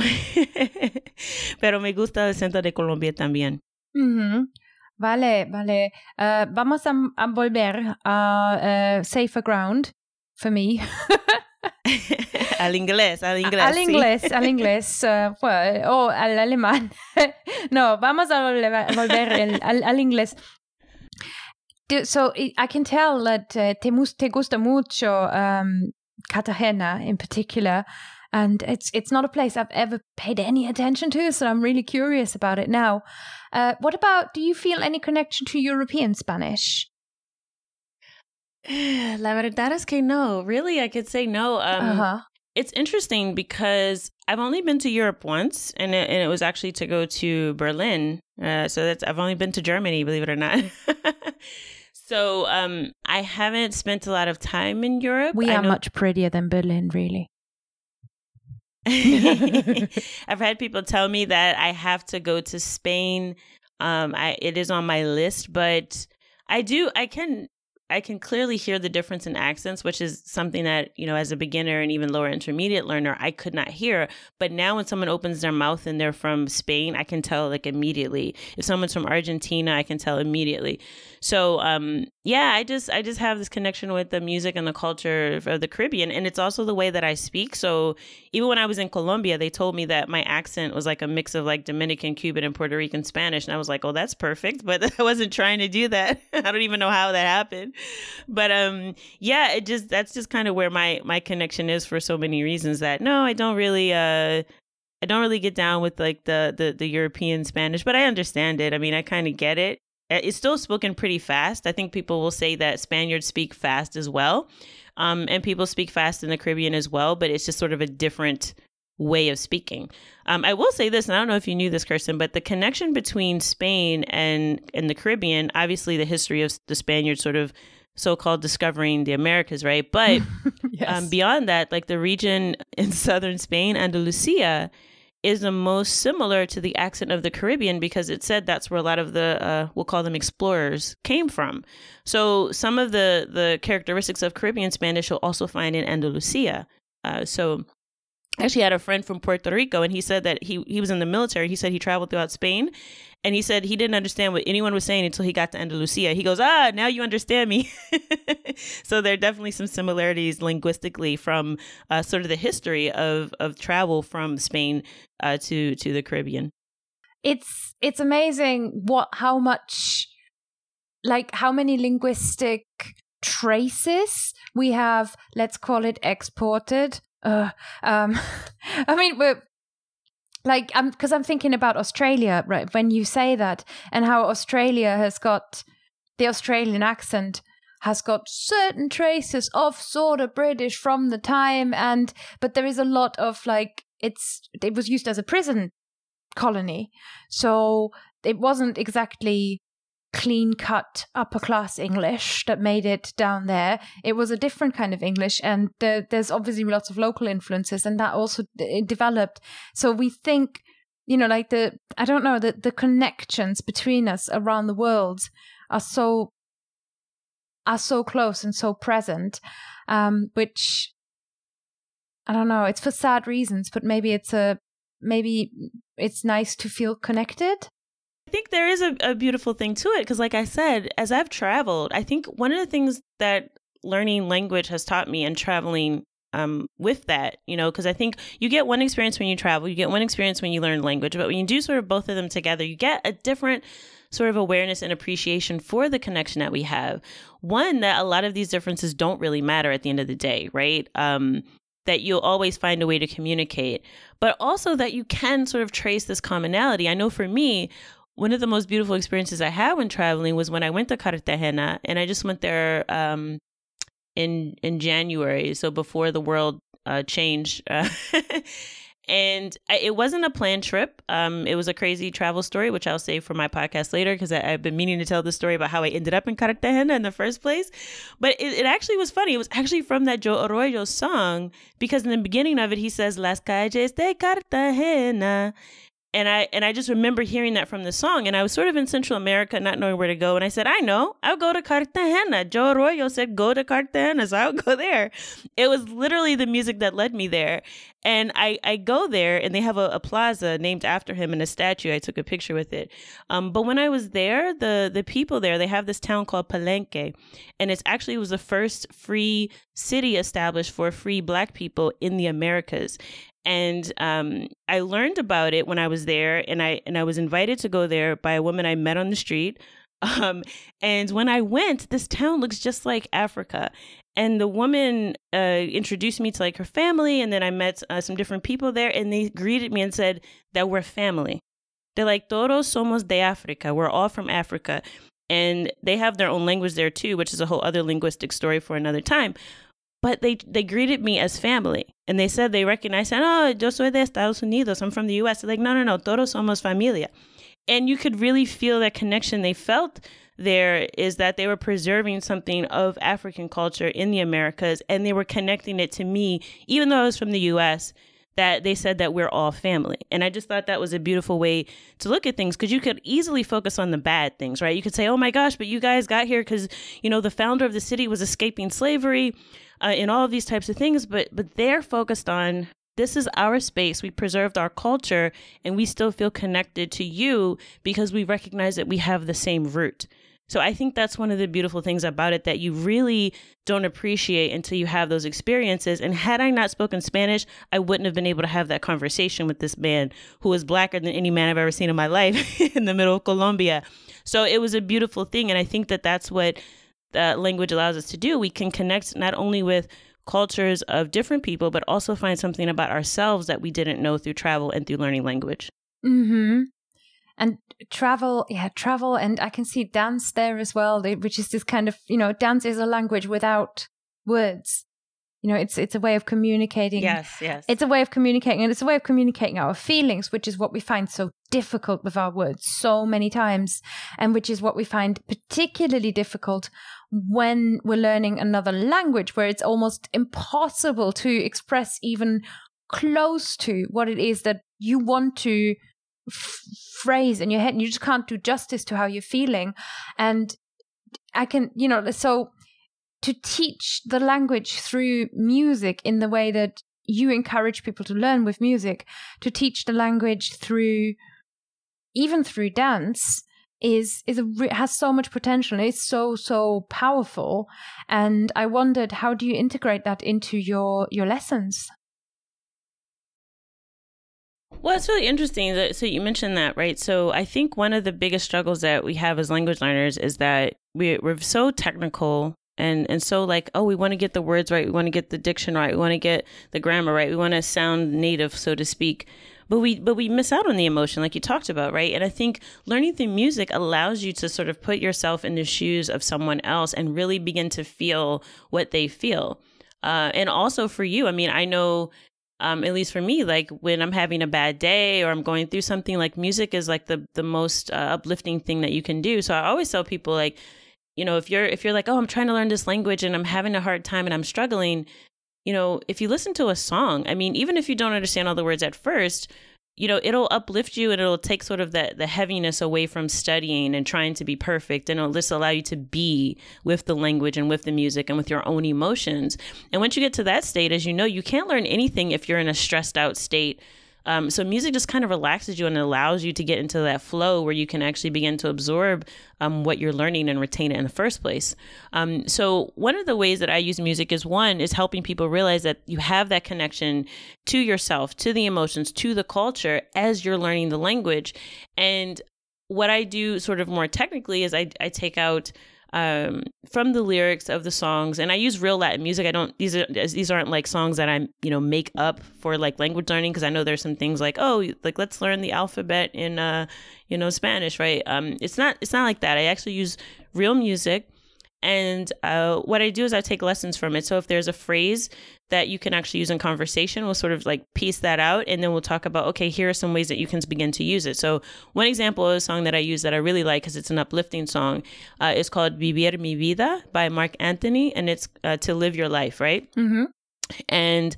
pero me gusta el acento de Colombia también. Uh-huh. Vale. Vamos a volver a Safer Ground, for me. Al inglés, o al alemán. No, vamos a volver al inglés. So I can tell that te gusta mucho Cartagena in particular, and it's not a place I've ever paid any attention to, so I'm really curious about it now. What about, do you feel any connection to European Spanish? La verdad es que no. Really, I could say no. It's interesting because I've only been to Europe once, and it was actually to go to Berlin. I've only been to Germany, believe it or not. So I haven't spent a lot of time in Europe. I know much prettier than Berlin, really. I've had people tell me that I have to go to Spain. It is on my list, but I can clearly hear the difference in accents, which is something that, as a beginner and even lower intermediate learner, I could not hear. But now when someone opens their mouth and they're from Spain, I can tell immediately. If someone's from Argentina, I can tell immediately. So, I just have this connection with the music and the culture of the Caribbean. And it's also the way that I speak. So even when I was in Colombia, they told me that my accent was a mix of Dominican, Cuban, and Puerto Rican Spanish. And I was like, oh, that's perfect. But I wasn't trying to do that. I don't even know how that happened. But that's just kind of where my connection is for so many reasons that no, I don't really get down with the European Spanish, but I understand it. I mean, I kind of get it. It's still spoken pretty fast. I think people will say that Spaniards speak fast as well. And people speak fast in the Caribbean as well, but it's just sort of a different way of speaking. I will say this, and I don't know if you knew this, Kirsten, but the connection between Spain and the Caribbean, obviously the history of the Spaniards sort of so-called discovering the Americas, right? But yes. Beyond that, like the region in southern Spain, Andalusia, is the most similar to the accent of the Caribbean because it said that's where a lot of the, we'll call them explorers, came from. So some of the characteristics of Caribbean Spanish you'll also find in Andalusia. So I actually had a friend from Puerto Rico, and he said that he was in the military. He said he traveled throughout Spain, and he said he didn't understand what anyone was saying until he got to Andalusia. He goes, now you understand me. So there are definitely some similarities linguistically from sort of the history of travel from Spain to the Caribbean. It's amazing how many linguistic traces we have, let's call it exported. We're like, because I'm thinking about Australia, right? When you say that, and how Australia has got the Australian accent has got certain traces of sort of British from the time, but there is a lot of it was used as a prison colony, so it wasn't exactly clean-cut upper-class English that made it down there. It was a different kind of English, and there's obviously lots of local influences, and that also developed. So we think, the connections between us around the world are so close and so present, which, I don't know, it's for sad reasons, but maybe it's nice to feel connected. I think there is a beautiful thing to it because, like I said, as I've traveled, I think one of the things that learning language has taught me and traveling with that, because I think you get one experience when you travel, you get one experience when you learn language, but when you do sort of both of them together, you get a different sort of awareness and appreciation for the connection that we have. One, that a lot of these differences don't really matter at the end of the day, right? That you'll always find a way to communicate, but also that you can sort of trace this commonality. I know for me, one of the most beautiful experiences I had when traveling was when I went to Cartagena, and I just went there in January, so before the world changed. And it wasn't a planned trip. It was a crazy travel story, which I'll save for my podcast later because I've been meaning to tell the story about how I ended up in Cartagena in the first place. But it actually was funny. It was actually from that Joe Arroyo song because in the beginning of it, he says, "Las calles de Cartagena." And I just remember hearing that from the song. And I was sort of in Central America, not knowing where to go. And I said, I know, I'll go to Cartagena. Joe Arroyo said, go to Cartagena, so I'll go there. It was literally the music that led me there. And I go there, and they have a plaza named after him and a statue. I took a picture with it. But when I was there, the people there, they have this town called Palenque. And it was the first free city established for free Black people in the Americas. And I learned about it when I was there, and I was invited to go there by a woman I met on the street. And when I went, this town looks just like Africa. And the woman introduced me to her family, and then I met some different people there, and they greeted me and said that we're family. They're like, todos somos de Africa. We're all from Africa. And they have their own language there too, which is a whole other linguistic story for another time. But they greeted me as family. And they said, they recognized, yo soy de Estados Unidos. I'm from the U.S. They're like, no, todos somos familia. And you could really feel that connection they felt there is that they were preserving something of African culture in the Americas. And they were connecting it to me, even though I was from the U.S., that they said that we're all family. And I just thought that was a beautiful way to look at things because you could easily focus on the bad things, right? You could say, oh my gosh, but you guys got here because, the founder of the city was escaping slavery and all of these types of things. But they're focused on, this is our space. We preserved our culture and we still feel connected to you because we recognize that we have the same root. So I think that's one of the beautiful things about it that you really don't appreciate until you have those experiences. And had I not spoken Spanish, I wouldn't have been able to have that conversation with this man who is Blacker than any man I've ever seen in my life in the middle of Colombia. So it was a beautiful thing. And I think that that's what language allows us to do. We can connect not only with cultures of different people, but also find something about ourselves that we didn't know through travel and through learning language. Mm-hmm. And travel, and I can see dance there as well, which is this kind of, dance is a language without words. It's a way of communicating. Yes. It's a way of communicating, and it's a way of communicating our feelings, which is what we find so difficult with our words so many times, and which is what we find particularly difficult when we're learning another language, where it's almost impossible to express even close to what it is that you want to phrase in your head, and you just can't do justice to how you're feeling. And I can, so to teach the language through music in the way that you encourage people to learn with music, to teach the language through dance has so much potential. It's so powerful. And I wondered, how do you integrate that into your lessons? Well, it's really interesting that, so you mentioned that, right? So I think one of the biggest struggles that we have as language learners is that we're so technical. And so like, we want to get the words right. We want to get the diction right. We want to get the grammar right. We want to sound native, so to speak. But we miss out on the emotion, like you talked about, right? And I think learning through music allows you to sort of put yourself in the shoes of someone else and really begin to feel what they feel. And also for you, I mean, I know... at least for me, like when I'm having a bad day or I'm going through something, like music is like the most uplifting thing that you can do. So I always tell people, like, if you're like, I'm trying to learn this language and I'm having a hard time and I'm struggling, if you listen to a song, I mean, even if you don't understand all the words at first, it'll uplift you and it'll take sort of the heaviness away from studying and trying to be perfect. And it'll just allow you to be with the language and with the music and with your own emotions. And once you get to that state, as you know, you can't learn anything if you're in a stressed out state. So music just kind of relaxes you and allows you to get into that flow where you can actually begin to absorb what you're learning and retain it in the first place. So one of the ways that I use music is helping people realize that you have that connection to yourself, to the emotions, to the culture as you're learning the language. And what I do sort of more technically is I take out from the lyrics of the songs, and I use real Latin music. These aren't like songs that I'm make up for like language learning, because I know there's some things like let's learn the alphabet in Spanish, right? It's not like that. I actually use real music, and what I do is I take lessons from it. So if there's a phrase that you can actually use in conversation, we'll sort of like piece that out, and then we'll talk about, okay, here are some ways that you can begin to use it. So one example of a song that I use that I really like, because it's an uplifting song, is called Vivir Mi Vida by Marc Anthony, and it's to live your life, right? Mm-hmm. And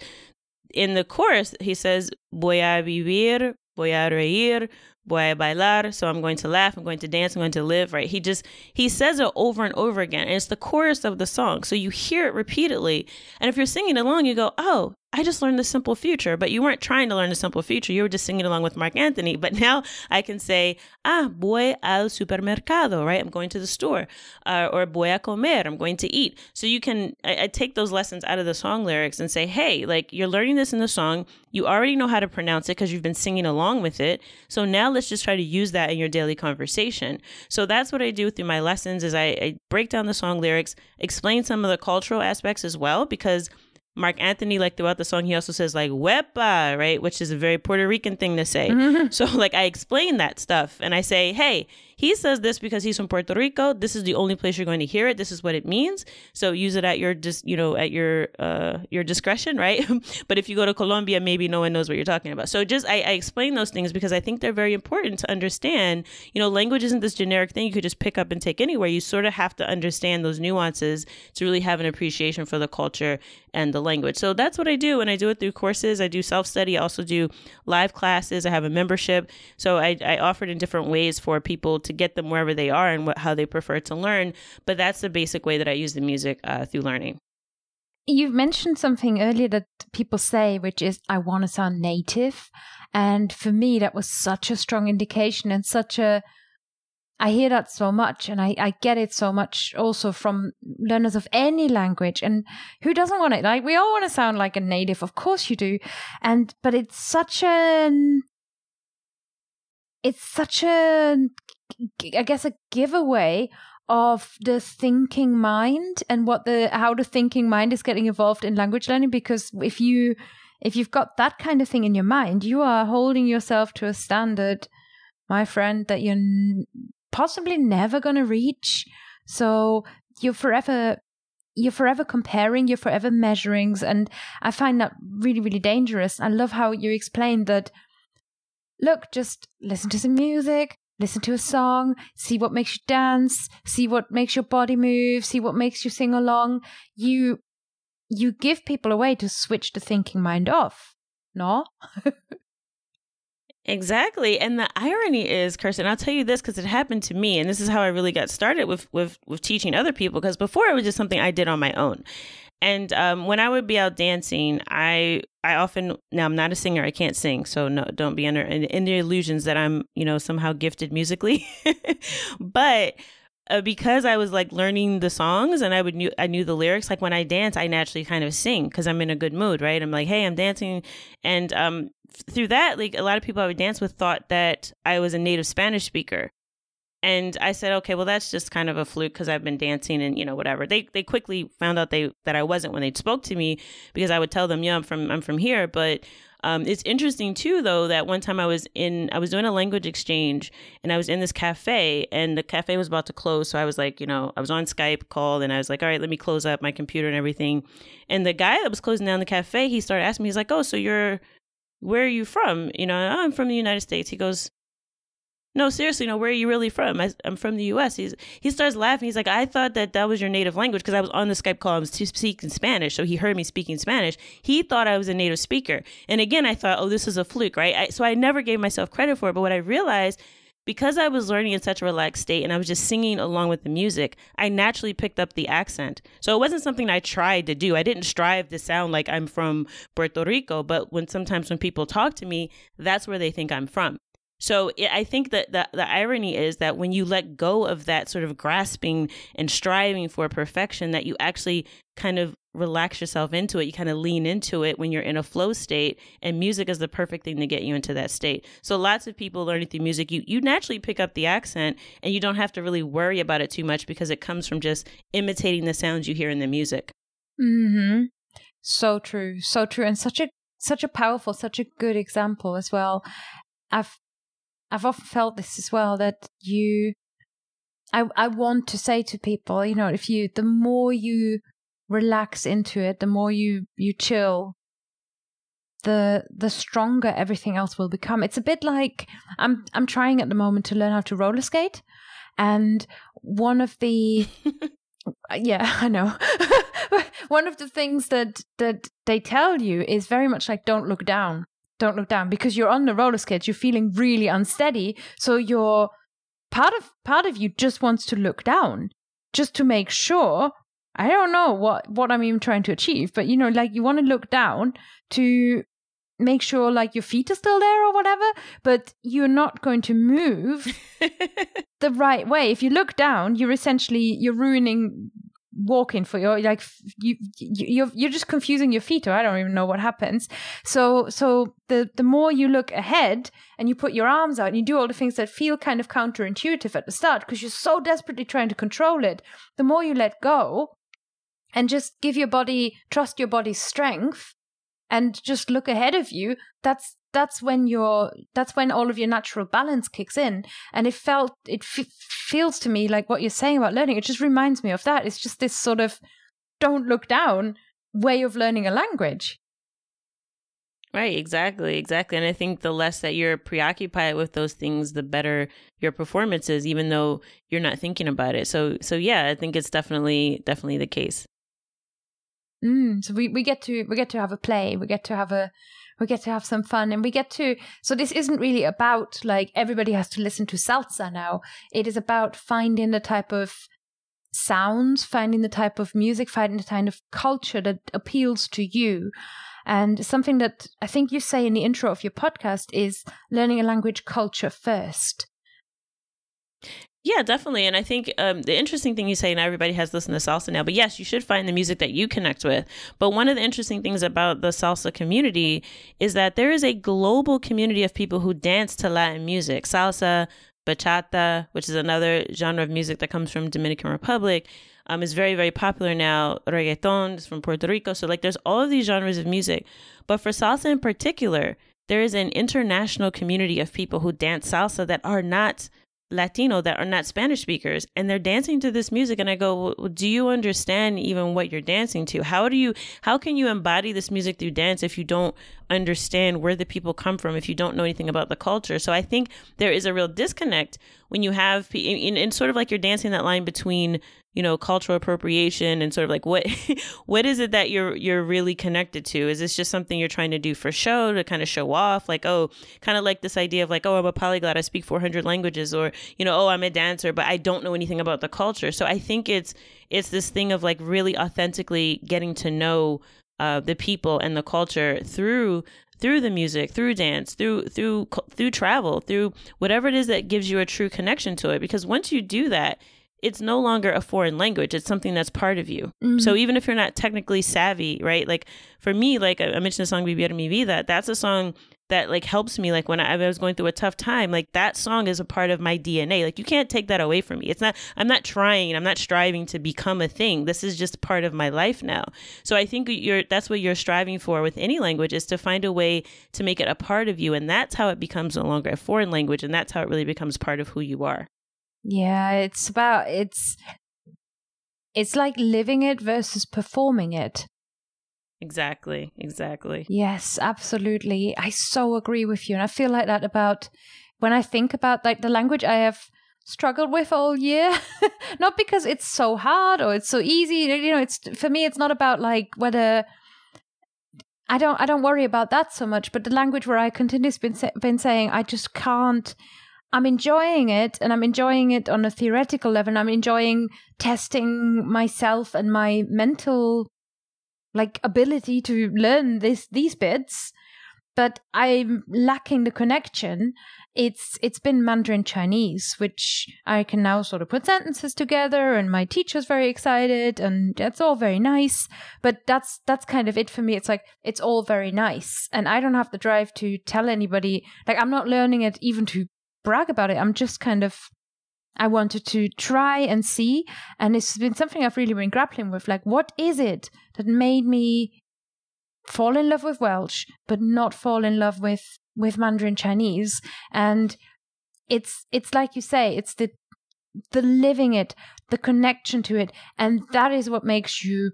in the chorus, he says, voy a vivir, voy a reír, voy a bailar. So I'm going to laugh, I'm going to dance, I'm going to live, right? He says it over and over again. And it's the chorus of the song. So you hear it repeatedly. And if you're singing along, you go, I just learned the simple future. But you weren't trying to learn the simple future. You were just singing along with Marc Anthony. But now I can say, voy al supermercado, right? I'm going to the store. Or voy a comer, I'm going to eat. So you can, I take those lessons out of the song lyrics and say, hey, like you're learning this in the song. You already know how to pronounce it because you've been singing along with it. So now let's just try to use that in your daily conversation. So that's what I do through my lessons is I break down the song lyrics, explain some of the cultural aspects as well, because Marc Anthony, like throughout the song, he also says like "wepa," right, which is a very Puerto Rican thing to say. Mm-hmm. So like I explain that stuff and I say, hey, he says this because he's from Puerto Rico. This is the only place you're going to hear it. This is what it means. So use it at your discretion, right? But if you go to Colombia, maybe no one knows what you're talking about. So just I explain those things because I think they're very important to understand. Language isn't this generic thing you could just pick up and take anywhere. You sort of have to understand those nuances to really have an appreciation for the culture and the language. So that's what I do, and I do it through courses. I do self-study. I also do live classes. I have a membership. So I offer it in different ways for people to get them wherever they are and how they prefer to learn. But that's the basic way that I use the music through learning. You've mentioned something earlier that people say, which is, I want to sound native. And for me, that was such a strong indication and I hear that so much, and I get it so much also from learners of any language. And who doesn't want it? Like, we all want to sound like a native. Of course you do. But it's such a, I guess, a giveaway of the thinking mind and how the thinking mind is getting involved in language learning. Because if you've got that kind of thing in your mind, you are holding yourself to a standard my friend, that you're possibly never going to reach. So you're forever comparing, you're forever measuring. And I find that really, really dangerous. I love how you explained that, look, just listen to some music, listen to a song, see what makes you dance, see what makes your body move, see what makes you sing along. You give people a way to switch the thinking mind off, no? Exactly. And the irony is, Kirsten, I'll tell you this because it happened to me. And this is how I really got started with teaching other people, because before it was just something I did on my own. And when I would be out dancing, I often, now I'm not a singer, I can't sing. So no, don't be under any illusions that I'm, somehow gifted musically. But because I was like learning the songs and I knew the lyrics, like when I dance, I naturally kind of sing because I'm in a good mood, right? I'm like, hey, I'm dancing. And through that, like a lot of people I would dance with thought that I was a native Spanish speaker. And I said, okay, well, that's just kind of a fluke because I've been dancing and, whatever. They quickly found out that I wasn't when they spoke to me, because I would tell them, yeah, I'm from here. But it's interesting, too, though, that one time I was doing a language exchange and I was in this cafe and the cafe was about to close. So I was like, I was on Skype call and I was like, all right, let me close up my computer and everything. And the guy that was closing down the cafe, he started asking me, he's like, oh, so where are you from? Oh, I'm from the United States. He goes, no, seriously, no, where are you really from? I'm from the U.S. He starts laughing. He's like, I thought that was your native language, because I was on the Skype call. I was speaking Spanish, so he heard me speaking Spanish. He thought I was a native speaker. And again, I thought, oh, this is a fluke, right? So I never gave myself credit for it. But what I realized, because I was learning in such a relaxed state and I was just singing along with the music, I naturally picked up the accent. So it wasn't something I tried to do. I didn't strive to sound like I'm from Puerto Rico. But sometimes when people talk to me, that's where they think I'm from. So I think that the irony is that when you let go of that sort of grasping and striving for perfection, that you actually kind of relax yourself into it. You kind of lean into it when you're in a flow state, and music is the perfect thing to get you into that state. So lots of people learning through music, you naturally pick up the accent and you don't have to really worry about it too much because it comes from just imitating the sounds you hear in the music. Mm-hmm. So true. So true. And such a powerful, such a good example as well. I've often felt this as well, that I want to say to people, if the more you relax into it, the more you chill, the stronger everything else will become. It's a bit like I'm trying at the moment to learn how to roller skate, and one of the yeah, I know. One of the things that they tell you is very much like, don't look down. Don't look down, because you're on the roller skates, you're feeling really unsteady, so your part of you just wants to look down, just to make sure, I don't know what I'm even trying to achieve, but you want to look down to make sure like your feet are still there or whatever, but you're not going to move the right way. If you look down, you're ruining walking for your, like, you're just confusing your feet, or I don't even know what happens. So the more you look ahead and you put your arms out and you do all the things that feel kind of counterintuitive at the start because you're so desperately trying to control it, the more you let go and just give your body, trust your body's strength and just look ahead of you, that's when all of your natural balance kicks in. And it feels to me like what you're saying about learning, it just reminds me of that. It's just this sort of don't look down way of learning a language. Right, exactly. And I think the less that you're preoccupied with those things, the better your performance is, even though you're not thinking about it. So yeah, I think it's definitely the case. So we get to have a play, we get to have some fun, and so this isn't really about like everybody has to listen to salsa now. It is about finding the type of sounds, finding the type of music, finding the kind of culture that appeals to you. And something that I think you say in the intro of your podcast is learning a language culture first. Yeah, definitely. And I think the interesting thing you say, and everybody has listened to salsa now, but yes, you should find the music that you connect with. But one of the interesting things about the salsa community is that there is a global community of people who dance to Latin music, salsa, bachata, which is another genre of music that comes from Dominican Republic. Is very, very popular now. Reggaeton is from Puerto Rico. So like there's all of these genres of music. But for salsa in particular, there is an international community of people who dance salsa that are not Latino, that are not Spanish speakers, and they're dancing to this music. And I go, well, do you understand even what you're dancing to? How can you embody this music through dance if you don't understand where the people come from, if you don't know anything about the culture? So I think there is a real disconnect when you have, and sort of like you're dancing that line between, you know, cultural appropriation and sort of like what is it that you're really connected to? Is this just something you're trying to do for show, to kind of show off? Like, oh, kind of like this idea of like, oh, I'm a polyglot, I speak 400 languages, or, you know, oh, I'm a dancer, but I don't know anything about the culture. So I think it's this thing of like really authentically getting to know the people and the culture through the music, through dance, through travel, through whatever it is that gives you a true connection to it. Because once you do that, it's no longer a foreign language. It's something that's part of you. Mm-hmm. So even if you're not technically savvy, right? Like for me, like I mentioned the song Vivir Mi Vida, that's a song that like helps me. Like when I was going through a tough time, like that song is a part of my DNA. Like you can't take that away from me. It's not, I'm not striving to become a thing. This is just part of my life now. So I think that's what you're striving for with any language, is to find a way to make it a part of you. And that's how it becomes no longer a foreign language. And that's how it really becomes part of who you are. Yeah, it's like living it versus performing it. Exactly. Yes, absolutely. I so agree with you. And I feel like that about when I think about like the language I have struggled with all year, not because it's so hard or it's so easy. You know, it's, for me, it's not about like whether I don't worry about that so much, but the language where I continuously been saying, I just can't. I'm enjoying it, and I'm enjoying it on a theoretical level. And I'm enjoying testing myself and my mental like ability to learn these bits, but I'm lacking the connection. It's been Mandarin Chinese, which I can now sort of put sentences together, and my teacher's very excited, and that's all very nice. But that's kind of it for me. It's like, it's all very nice, and I don't have the drive to tell anybody. Like, I'm not learning it even to brag about it. I'm just kind of, I wanted to try and see, and it's been something I've really been grappling with, like what is it that made me fall in love with Welsh but not fall in love with Mandarin Chinese? And it's like you say, it's the living it, the connection to it, and that is what makes you,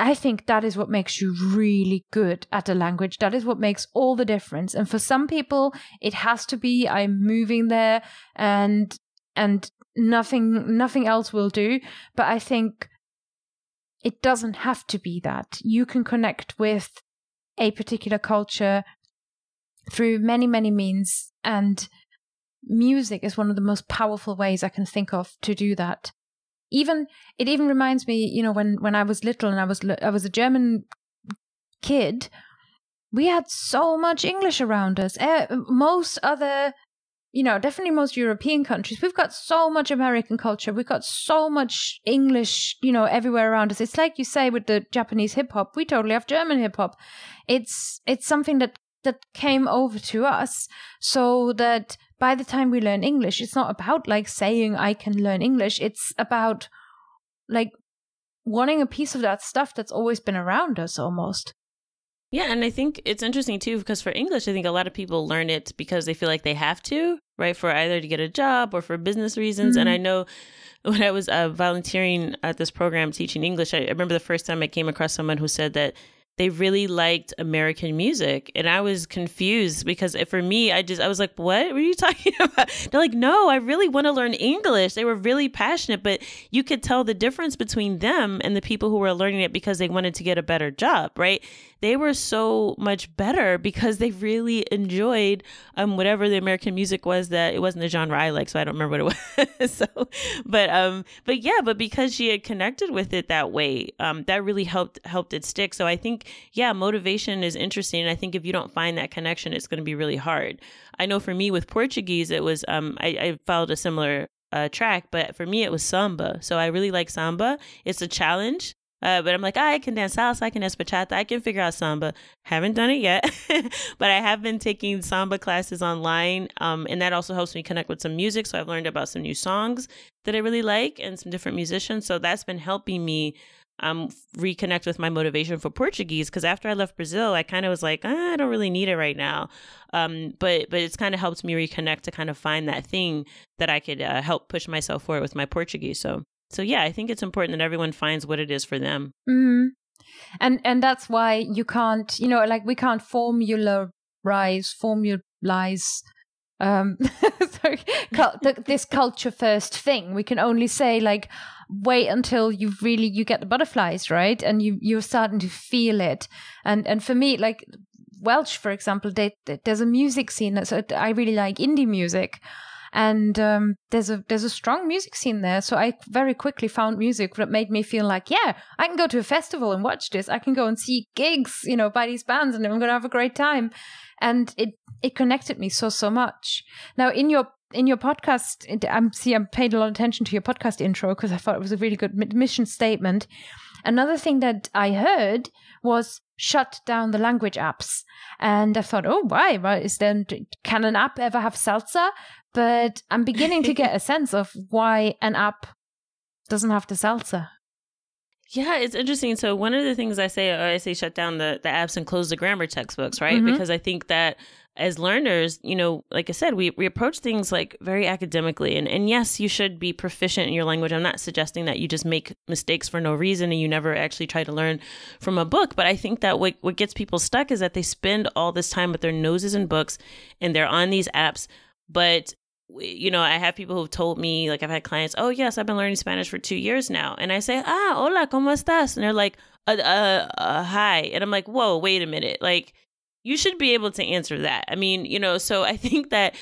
I think that is what makes you really good at a language. That is what makes all the difference. And for some people, it has to be, I'm moving there and nothing else will do. But I think it doesn't have to be that. You can connect with a particular culture through many, many means. And music is one of the most powerful ways I can think of to do that. It even reminds me, you know, when I was little and I was a German kid, we had so much English around us. Most other, you know, definitely most European countries, we've got so much American culture. We've got so much English, you know, everywhere around us. It's like you say with the Japanese hip hop, we totally have German hip hop. It's something that came over to us, so that by the time we learn English, it's not about like saying I can learn English. It's about like wanting a piece of that stuff that's always been around us almost. Yeah. And I think it's interesting too, because for English, I think a lot of people learn it because they feel like they have to, right? For either to get a job or for business reasons. Mm-hmm. And I know when I was volunteering at this program teaching English, I remember the first time I came across someone who said that they really liked American music. And I was confused because for me, I was like, what were you talking about? They're like, no, I really want to learn English. They were really passionate, but you could tell the difference between them and the people who were learning it because they wanted to get a better job, right? They were so much better because they really enjoyed whatever the American music was. That it wasn't the genre I like, so I don't remember what it was. but because she had connected with it that way, that really helped it stick. So I think, yeah, motivation is interesting. And I think if you don't find that connection, it's going to be really hard. I know for me with Portuguese, it was I followed a similar track, but for me it was samba. So I really like samba. It's a challenge. But I'm like, I can dance salsa, I can dance bachata, I can figure out samba. Haven't done it yet, but I have been taking samba classes online. And that also helps me connect with some music. So I've learned about some new songs that I really like and some different musicians. So that's been helping me reconnect with my motivation for Portuguese, because after I left Brazil, I kind of was like, I don't really need it right now. But it's kind of helped me reconnect to kind of find that thing that I could help push myself forward with my Portuguese. So yeah, I think it's important that everyone finds what it is for them. Mm-hmm. And that's why you can't, we can't formularize this culture first thing. We can only say wait until you get the butterflies, right? And you're starting to feel it. And for me, Welsh, for example, there's a music scene. So I really like indie music. And there's a strong music scene there. So I very quickly found music that made me feel I can go to a festival and watch this. I can go and see gigs, by these bands, and I'm going to have a great time. And it connected me so much. Now, in your podcast, I paid a lot of attention to your podcast intro because I thought it was a really good mission statement. Another thing that I heard was shut down the language apps. And I thought, oh, why? Can an app ever have salsa? But I'm beginning to get a sense of why an app doesn't have the salsa. Yeah, it's interesting. So one of the things I say shut down the apps and close the grammar textbooks, right? Mm-hmm. Because I think that as learners, like I said, we approach things very academically. And yes, you should be proficient in your language. I'm not suggesting that you just make mistakes for no reason and you never actually try to learn from a book. But I think that what gets people stuck is that they spend all this time with their noses in books and they're on these apps. But I have people who've told me, I've had clients, oh, yes, I've been learning Spanish for 2 years now. And I say, hola, ¿cómo estás? And they're like, hi. And I'm like, whoa, wait a minute. You should be able to answer that. I mean, so I think that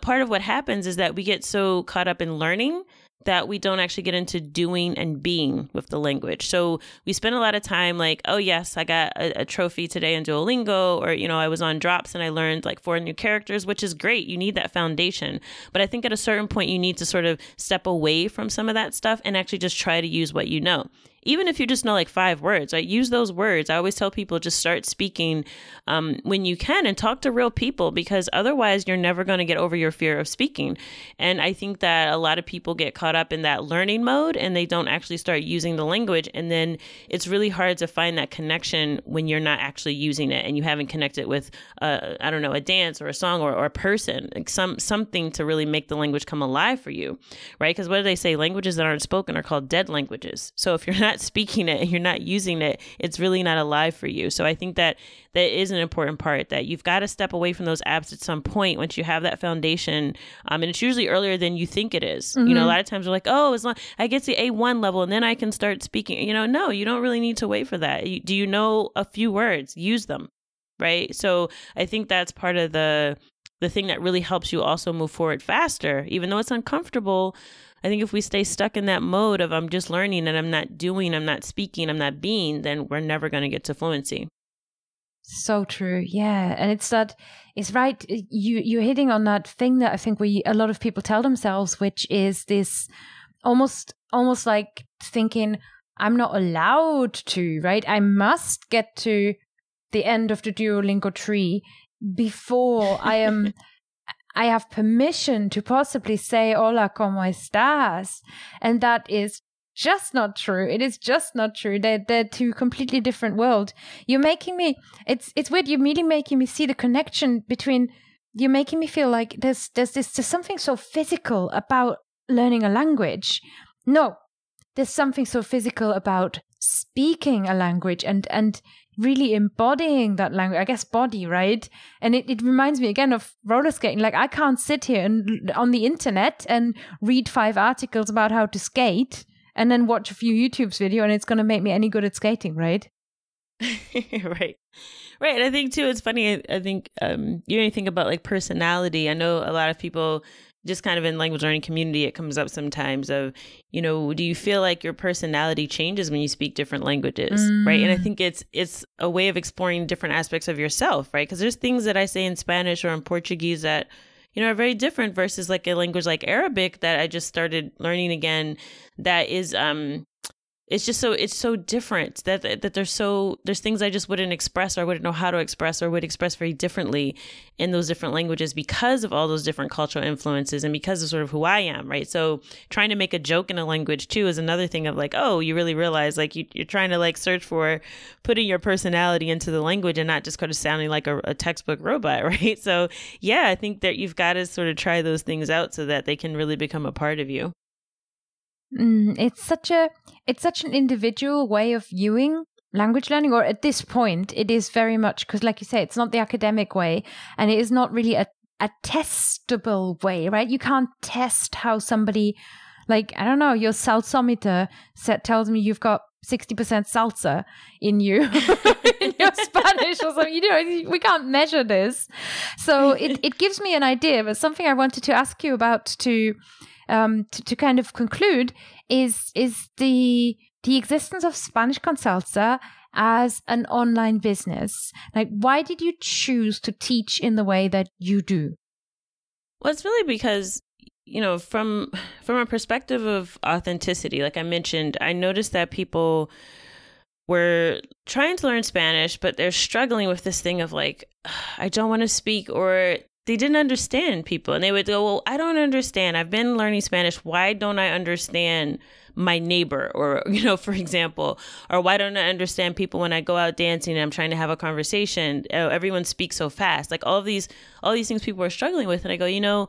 part of what happens is that we get so caught up in learning that we don't actually get into doing and being with the language. So we spend a lot of time oh, yes, I got a trophy today in Duolingo, or, I was on Drops and I learned 4 new characters, which is great. You need that foundation. But I think at a certain point, you need to sort of step away from some of that stuff and actually just try to use what you know. Even if you just know 5 words, right? Use those words. I always tell people just start speaking when you can and talk to real people, because otherwise you're never going to get over your fear of speaking. And I think that a lot of people get caught up in that learning mode and they don't actually start using the language. And then it's really hard to find that connection when you're not actually using it and you haven't connected with, a dance or a song or a person, something to really make the language come alive for you, right? Because what do they say? Languages that aren't spoken are called dead languages. So if you're not speaking it and you're not using it, it's really not alive for you. So I think that that is an important part, that you've got to step away from those apps at some point once you have that foundation. And it's usually earlier than you think it is. Mm-hmm. A lot of times we're like, oh, as long I get to A1 level and then I can start speaking. No, you don't really need to wait for that. Do you know a few words? Use them, right? So I think that's part of the thing that really helps you also move forward faster, even though it's uncomfortable. I think if we stay stuck in that mode of I'm just learning and I'm not doing, I'm not speaking, I'm not being, then we're never going to get to fluency. So true. Yeah. And it's right. You're hitting on that thing that I think a lot of people tell themselves, which is this almost like thinking I'm not allowed to, right? I must get to the end of the Duolingo tree before I have permission to possibly say, hola, ¿cómo estás? And that is just not true. It is just not true. They're two completely different worlds. You're making me, it's weird. You're really making me see the connection between, you're making me feel like there's something so physical about learning a language. No, there's something so physical about speaking a language and really embodying that language, I guess, body, right? And it reminds me again of roller skating. I can't sit here and on the internet and read 5 articles about how to skate and then watch a few YouTube's video and it's going to make me any good at skating, right? Right. I think too, it's funny. I think you know anything about personality. I know a lot of people just kind of in language learning community, it comes up sometimes of, do you feel like your personality changes when you speak different languages, right? And I think it's a way of exploring different aspects of yourself, right? Because there's things that I say in Spanish or in Portuguese that, are very different versus a language like Arabic that I just started learning again that is It's just so, it's so different that there's things I just wouldn't express, or I wouldn't know how to express, or would express very differently in those different languages because of all those different cultural influences and because of sort of who I am, right? So trying to make a joke in a language too is another thing of like, oh, you really realize like you're trying to like search for putting your personality into the language and not just kind of sounding like a textbook robot, right? So yeah, I think that you've got to sort of try those things out so that they can really become a part of you. It's such an individual way of viewing language learning, or at this point it is very much, because like you say, it's not the academic way and it is not really a testable way, right? You can't test how somebody, like, I don't know, your salsometer set tells me you've got 60% salsa in you in your Spanish or something. You know, we can't measure this. So it gives me an idea, but something I wanted to ask you about to kind of conclude is the existence of Spanish Con Salsa as an online business. Like, why did you choose to teach in the way that you do? Well, it's really because, you know, from a perspective of authenticity, like I mentioned, I noticed that people were trying to learn Spanish, but they're struggling with this thing of like, I don't want to speak, or they didn't understand people. And they would go, well, I don't understand. I've been learning Spanish. Why don't I understand my neighbor? Or, you know, for example, or why don't I understand people when I go out dancing and I'm trying to have a conversation? Oh, everyone speaks so fast. Like all these things people are struggling with. And I go, you know,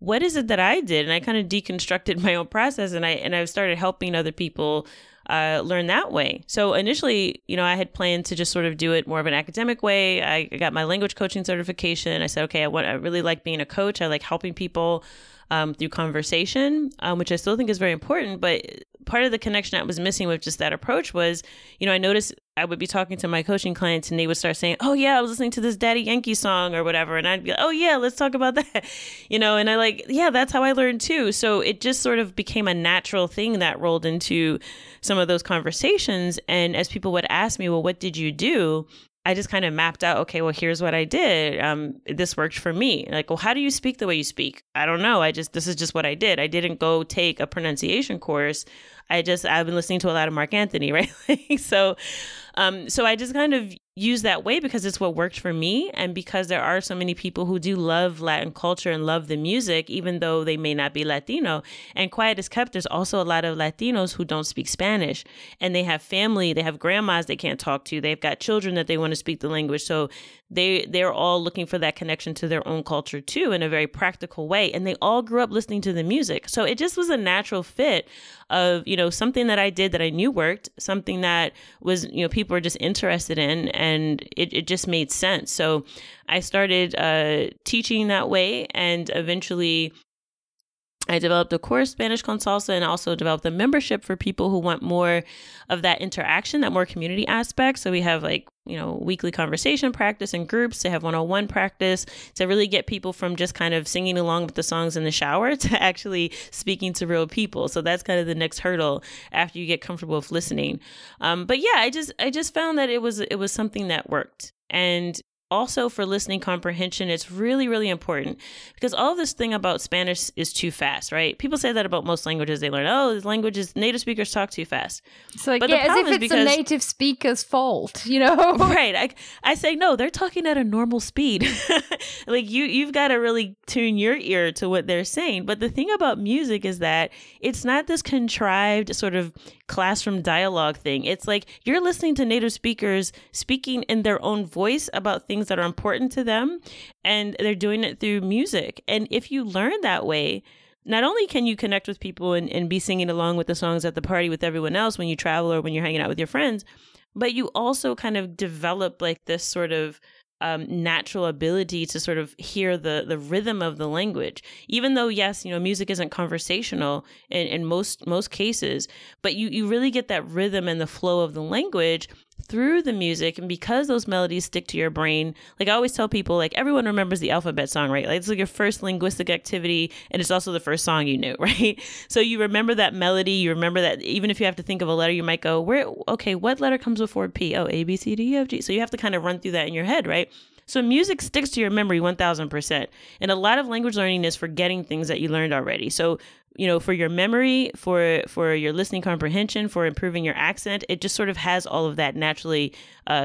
what is it that I did? And I kind of deconstructed my own process, and I've started helping other people learn that way. So initially, you know, I had planned to just sort of do it more of an academic way. I got my language coaching certification. I said, okay, I really like being a coach. I like helping people through conversation, which I still think is very important. But part of the connection that was missing with just that approach was, you know, I noticed I would be talking to my coaching clients and they would start saying, oh yeah, I was listening to this Daddy Yankee song or whatever. And I'd be like, oh yeah, let's talk about that. You know, and I like, yeah, that's how I learned too. So it just sort of became a natural thing that rolled into some of those conversations. And as people would ask me, well, what did you do? I just kind of mapped out, okay, well, here's what I did. This worked for me. Like, well, how do you speak the way you speak? I don't know. This is just what I did. I didn't go take a pronunciation course. I've been listening to a lot of Marc Anthony, right? So I just kind of use that way because it's what worked for me. And because there are so many people who do love Latin culture and love the music, even though they may not be Latino. And quiet is kept, there's also a lot of Latinos who don't speak Spanish, and they have family, they have grandmas they can't talk to, they've got children that they want to speak the language. So they're all looking for that connection to their own culture too, in a very practical way. And they all grew up listening to the music. So it just was a natural fit of, you know, something that I did that I knew worked, something that was, you know, people were just interested in, and it just made sense. So I started teaching that way, and eventually I developed a course, Spanish Con Salsa, and also developed a membership for people who want more of that interaction, that more community aspect. So we have like, you know, weekly conversation practice in groups, to have one-on-one practice, to really get people from just kind of singing along with the songs in the shower to actually speaking to real people. So that's kind of the next hurdle after you get comfortable with listening. But yeah, I just found that it was something that worked. And also for listening comprehension, it's really, really important, because all this thing about Spanish is too fast, right? People say that about most languages they learn. Oh, this language is native speakers talk too fast. So like, yeah, as if it's a native speaker's fault, you know? Right. I say, no, they're talking at a normal speed. Like you've got to really tune your ear to what they're saying. But the thing about music is that it's not this contrived sort of classroom dialogue thing. It's like you're listening to native speakers speaking in their own voice about things that are important to them, and they're doing it through music. And if you learn that way, not only can you connect with people and be singing along with the songs at the party with everyone else when you travel or when you're hanging out with your friends, but you also kind of develop like this sort of natural ability to sort of hear the rhythm of the language. Even though, yes, you know, music isn't conversational in most cases, but you really get that rhythm and the flow of the language through the music. And because those melodies stick to your brain, like I always tell people, like everyone remembers the alphabet song, right? Like it's like your first linguistic activity, and it's also the first song you knew, right? So you remember that melody, you remember that. Even if you have to think of a letter, you might go, what letter comes before P? Oh, A, B, C, D, E, F, G. So you have to kind of run through that in your head, right? So music sticks to your memory 1,000%. And a lot of language learning is forgetting things that you learned already. So, you know, for your memory, for your listening comprehension, for improving your accent, it just sort of has all of that naturally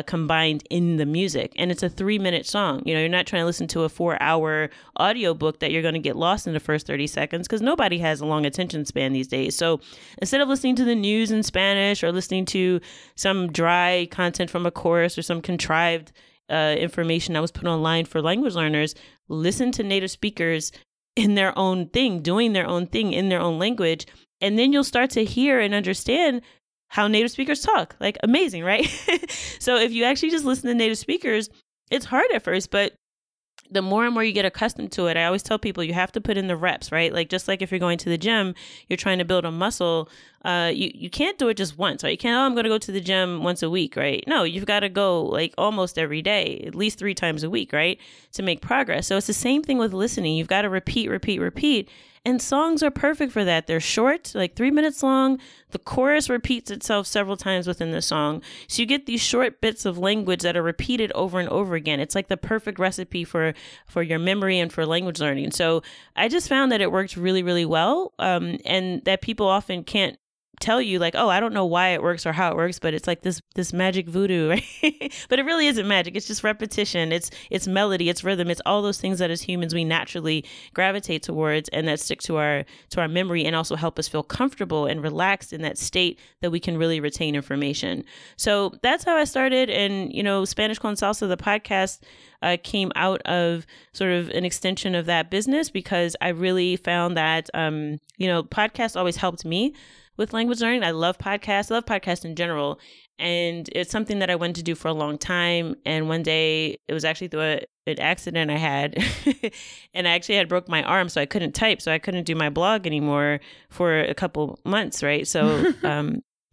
combined in the music. And it's a 3-minute song. You know, you're not trying to listen to a 4-hour audiobook that you're going to get lost in the first 30 seconds because nobody has a long attention span these days. So instead of listening to the news in Spanish or listening to some dry content from a course or some contrived information that was put online for language learners, listen to native speakers in their own thing, doing their own thing in their own language. And then you'll start to hear and understand how native speakers talk. Like, amazing, right? So if you actually just listen to native speakers, it's hard at first, but the more and more you get accustomed to it, I always tell people you have to put in the reps, right? Like, just like if you're going to the gym, you're trying to build a muscle. You can't do it just once, right? You can't, I'm going to go to the gym once a week, right? No, you've got to go like almost every day, at least 3 times a week, right? To make progress. So it's the same thing with listening. You've got to repeat. And songs are perfect for that. They're short, like 3 minutes long. The chorus repeats itself several times within the song. So you get these short bits of language that are repeated over and over again. It's like the perfect recipe for your memory and for language learning. So I just found that it works really, really well, and that people often can't tell you like, oh, I don't know why it works or how it works, but it's like this magic voodoo, right? But it really isn't magic. It's just repetition. It's melody, it's rhythm, it's all those things that as humans we naturally gravitate towards and that stick to our memory and also help us feel comfortable and relaxed in that state that we can really retain information. So that's how I started. And, you know, Spanish Con Salsa, the podcast, came out of sort of an extension of that business because I really found that, you know, podcasts always helped me with language learning. I love podcasts in general. And it's something that I wanted to do for a long time. And one day it was actually through an accident I had and I actually had broke my arm. So I couldn't type. So I couldn't do my blog anymore for a couple months. Right. So,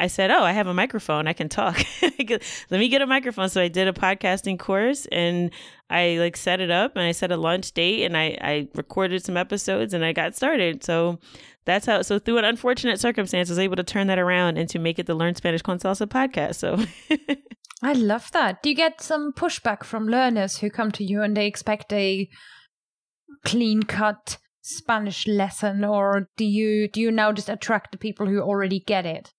I said, oh, I have a microphone. I can talk. Let me get a microphone. So I did a podcasting course and I like set it up and I set a launch date and I recorded some episodes and I got started. So that's how, so through an unfortunate circumstance, I was able to turn that around and to make it the Learn Spanish Con Salsa podcast. So I love that. Do you get some pushback from learners who come to you and they expect a clean cut Spanish lesson, or do you now just attract the people who already get it?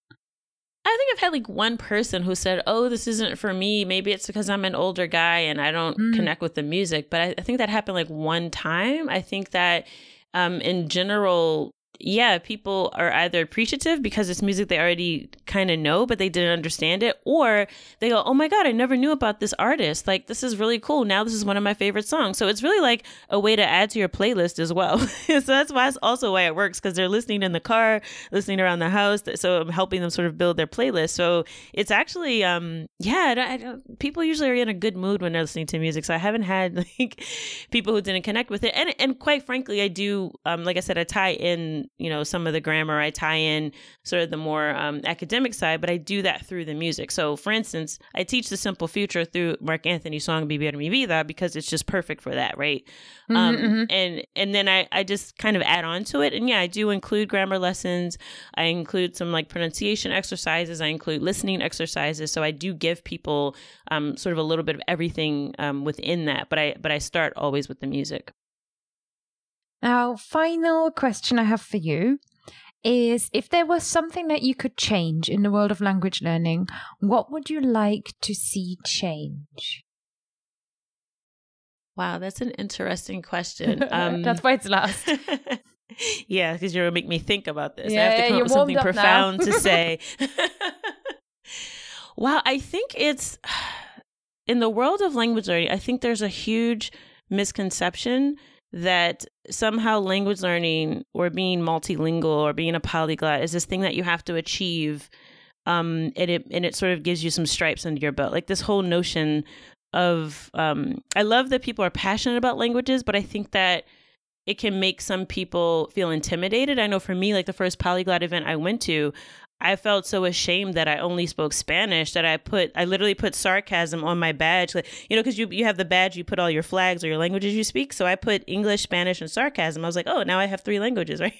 I think I've had like one person who said, oh, this isn't for me. Maybe it's because I'm an older guy and I don't connect with the music. But I think that happened like one time. I think that in general, yeah, people are either appreciative because it's music they already kind of know, but they didn't understand it. Or they go, oh my God, I never knew about this artist. Like, this is really cool. Now this is one of my favorite songs. So it's really like a way to add to your playlist as well. So that's also why it works, because they're listening in the car, listening around the house. So I'm helping them sort of build their playlist. So it's actually, people usually are in a good mood when they're listening to music. So I haven't had like people who didn't connect with it. And quite frankly, I do, like I said, I tie in, you know, some of the grammar, I tie in sort of the more academic side, but I do that through the music. So for instance, I teach the simple future through Marc Anthony's song Vivir Mi Vida because it's just perfect for that, right? Mm-hmm, And then I just kind of add on to it. And yeah, I do include grammar lessons. I include some like pronunciation exercises. I include listening exercises. So I do give people sort of a little bit of everything within that. But I start always with the music. Now, final question I have for you is, if there was something that you could change in the world of language learning, what would you like to see change? Wow, that's an interesting question. That's why it's last. Yeah, because you're going to make me think about this. Yeah, I have to come up with something profound to say. Wow, I think it's, in the world of language learning, I think there's a huge misconception that somehow language learning or being multilingual or being a polyglot is this thing that you have to achieve, and it sort of gives you some stripes under your belt. Like this whole notion of, I love that people are passionate about languages, but I think that it can make some people feel intimidated. I know for me, like the first polyglot event I went to, I felt so ashamed that I only spoke Spanish that I literally put sarcasm on my badge, like, you know, because you have the badge, you put all your flags or your languages you speak. So I put English, Spanish, and sarcasm. I was like, oh, now I have 3 languages, right?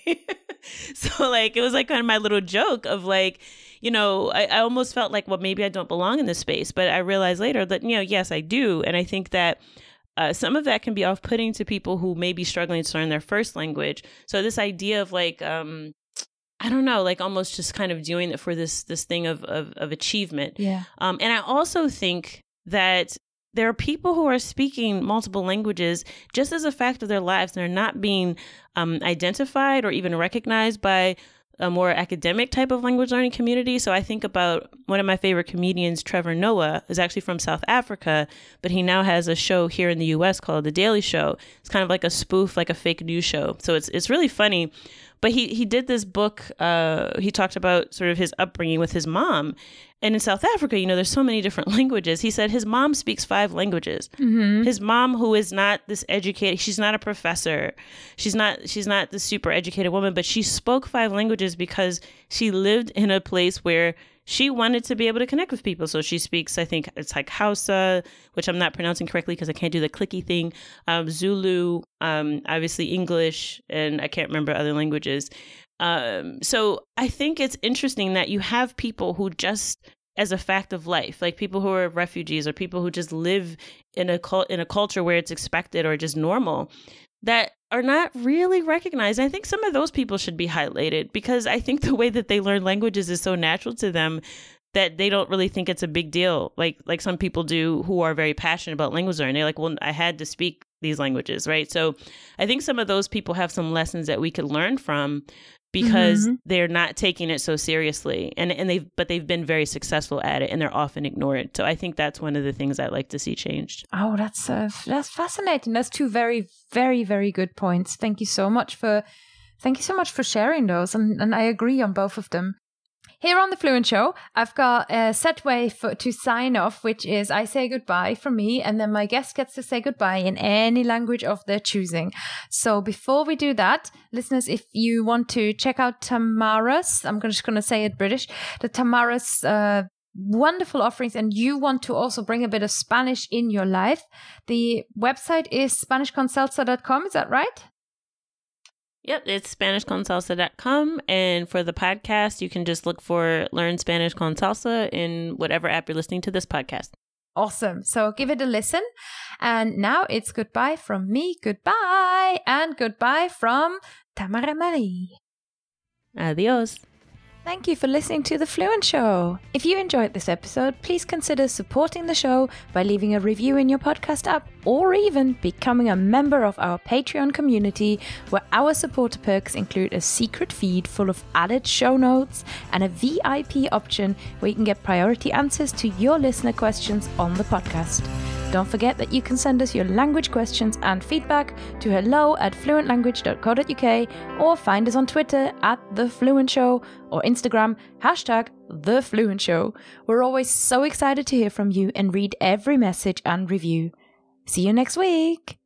So like, it was like kind of my little joke of like, you know, I almost felt like, well, maybe I don't belong in this space, but I realized later that, you know, yes, I do. And I think that Some of that can be off-putting to people who may be struggling to learn their first language. So this idea of like, I don't know, like almost just kind of doing it for this thing of achievement. Yeah. And I also think that there are people who are speaking multiple languages just as a fact of their lives, and they're not being identified or even recognized by a more academic type of language learning community. So I think about one of my favorite comedians, Trevor Noah, is actually from South Africa, but he now has a show here in the US called The Daily Show. It's kind of like a spoof, like a fake news show. So it's really funny. But he did this book, he talked about sort of his upbringing with his mom. And in South Africa, you know, there's so many different languages. He said his mom speaks 5 languages. Mm-hmm. His mom, who is not this educated, she's not a professor. She's not the super educated woman, but she spoke 5 languages because she lived in a place where she wanted to be able to connect with people. So she speaks, I think it's like Hausa, which I'm not pronouncing correctly because I can't do the clicky thing, Zulu, obviously English, and I can't remember other languages. So I think it's interesting that you have people who just, as a fact of life, like people who are refugees or people who just live in a culture where it's expected or just normal, that are not really recognized. And I think some of those people should be highlighted, because I think the way that they learn languages is so natural to them that they don't really think it's a big deal. Like some people do who are very passionate about language learning. They're like, well, I had to speak these languages, right? So I think some of those people have some lessons that we could learn from, because mm-hmm. they're not taking it so seriously, but they've been very successful at it, and they're often ignored. So I think that's one of the things I'd like to see changed. Oh, that's fascinating. That's 2 very, very, very good points. Thank you so much for sharing those, and I agree on both of them. Here on The Fluent Show, I've got a set way to sign off, which is I say goodbye from me, and then my guest gets to say goodbye in any language of their choosing. So before we do that, listeners, if you want to check out Tamara's, I'm just going to say it British, the Tamara's wonderful offerings, and you want to also bring a bit of Spanish in your life, the website is SpanishConSalsa.com, is that right? Yep, it's SpanishConSalsa.com. And for the podcast, you can just look for Learn Spanish Con Salsa in whatever app you're listening to this podcast. Awesome. So give it a listen. And now it's goodbye from me. Goodbye. And goodbye from Tamara Marie. Adios. Thank you for listening to The Fluent Show. If you enjoyed this episode, please consider supporting the show by leaving a review in your podcast app, or even becoming a member of our Patreon community, where our supporter perks include a secret feed full of added show notes and a VIP option where you can get priority answers to your listener questions on the podcast. Don't forget that you can send us your language questions and feedback to hello@fluentlanguage.co.uk, or find us on Twitter @TheFluentShow, or Instagram #TheFluentShow. We're always so excited to hear from you and read every message and review. See you next week!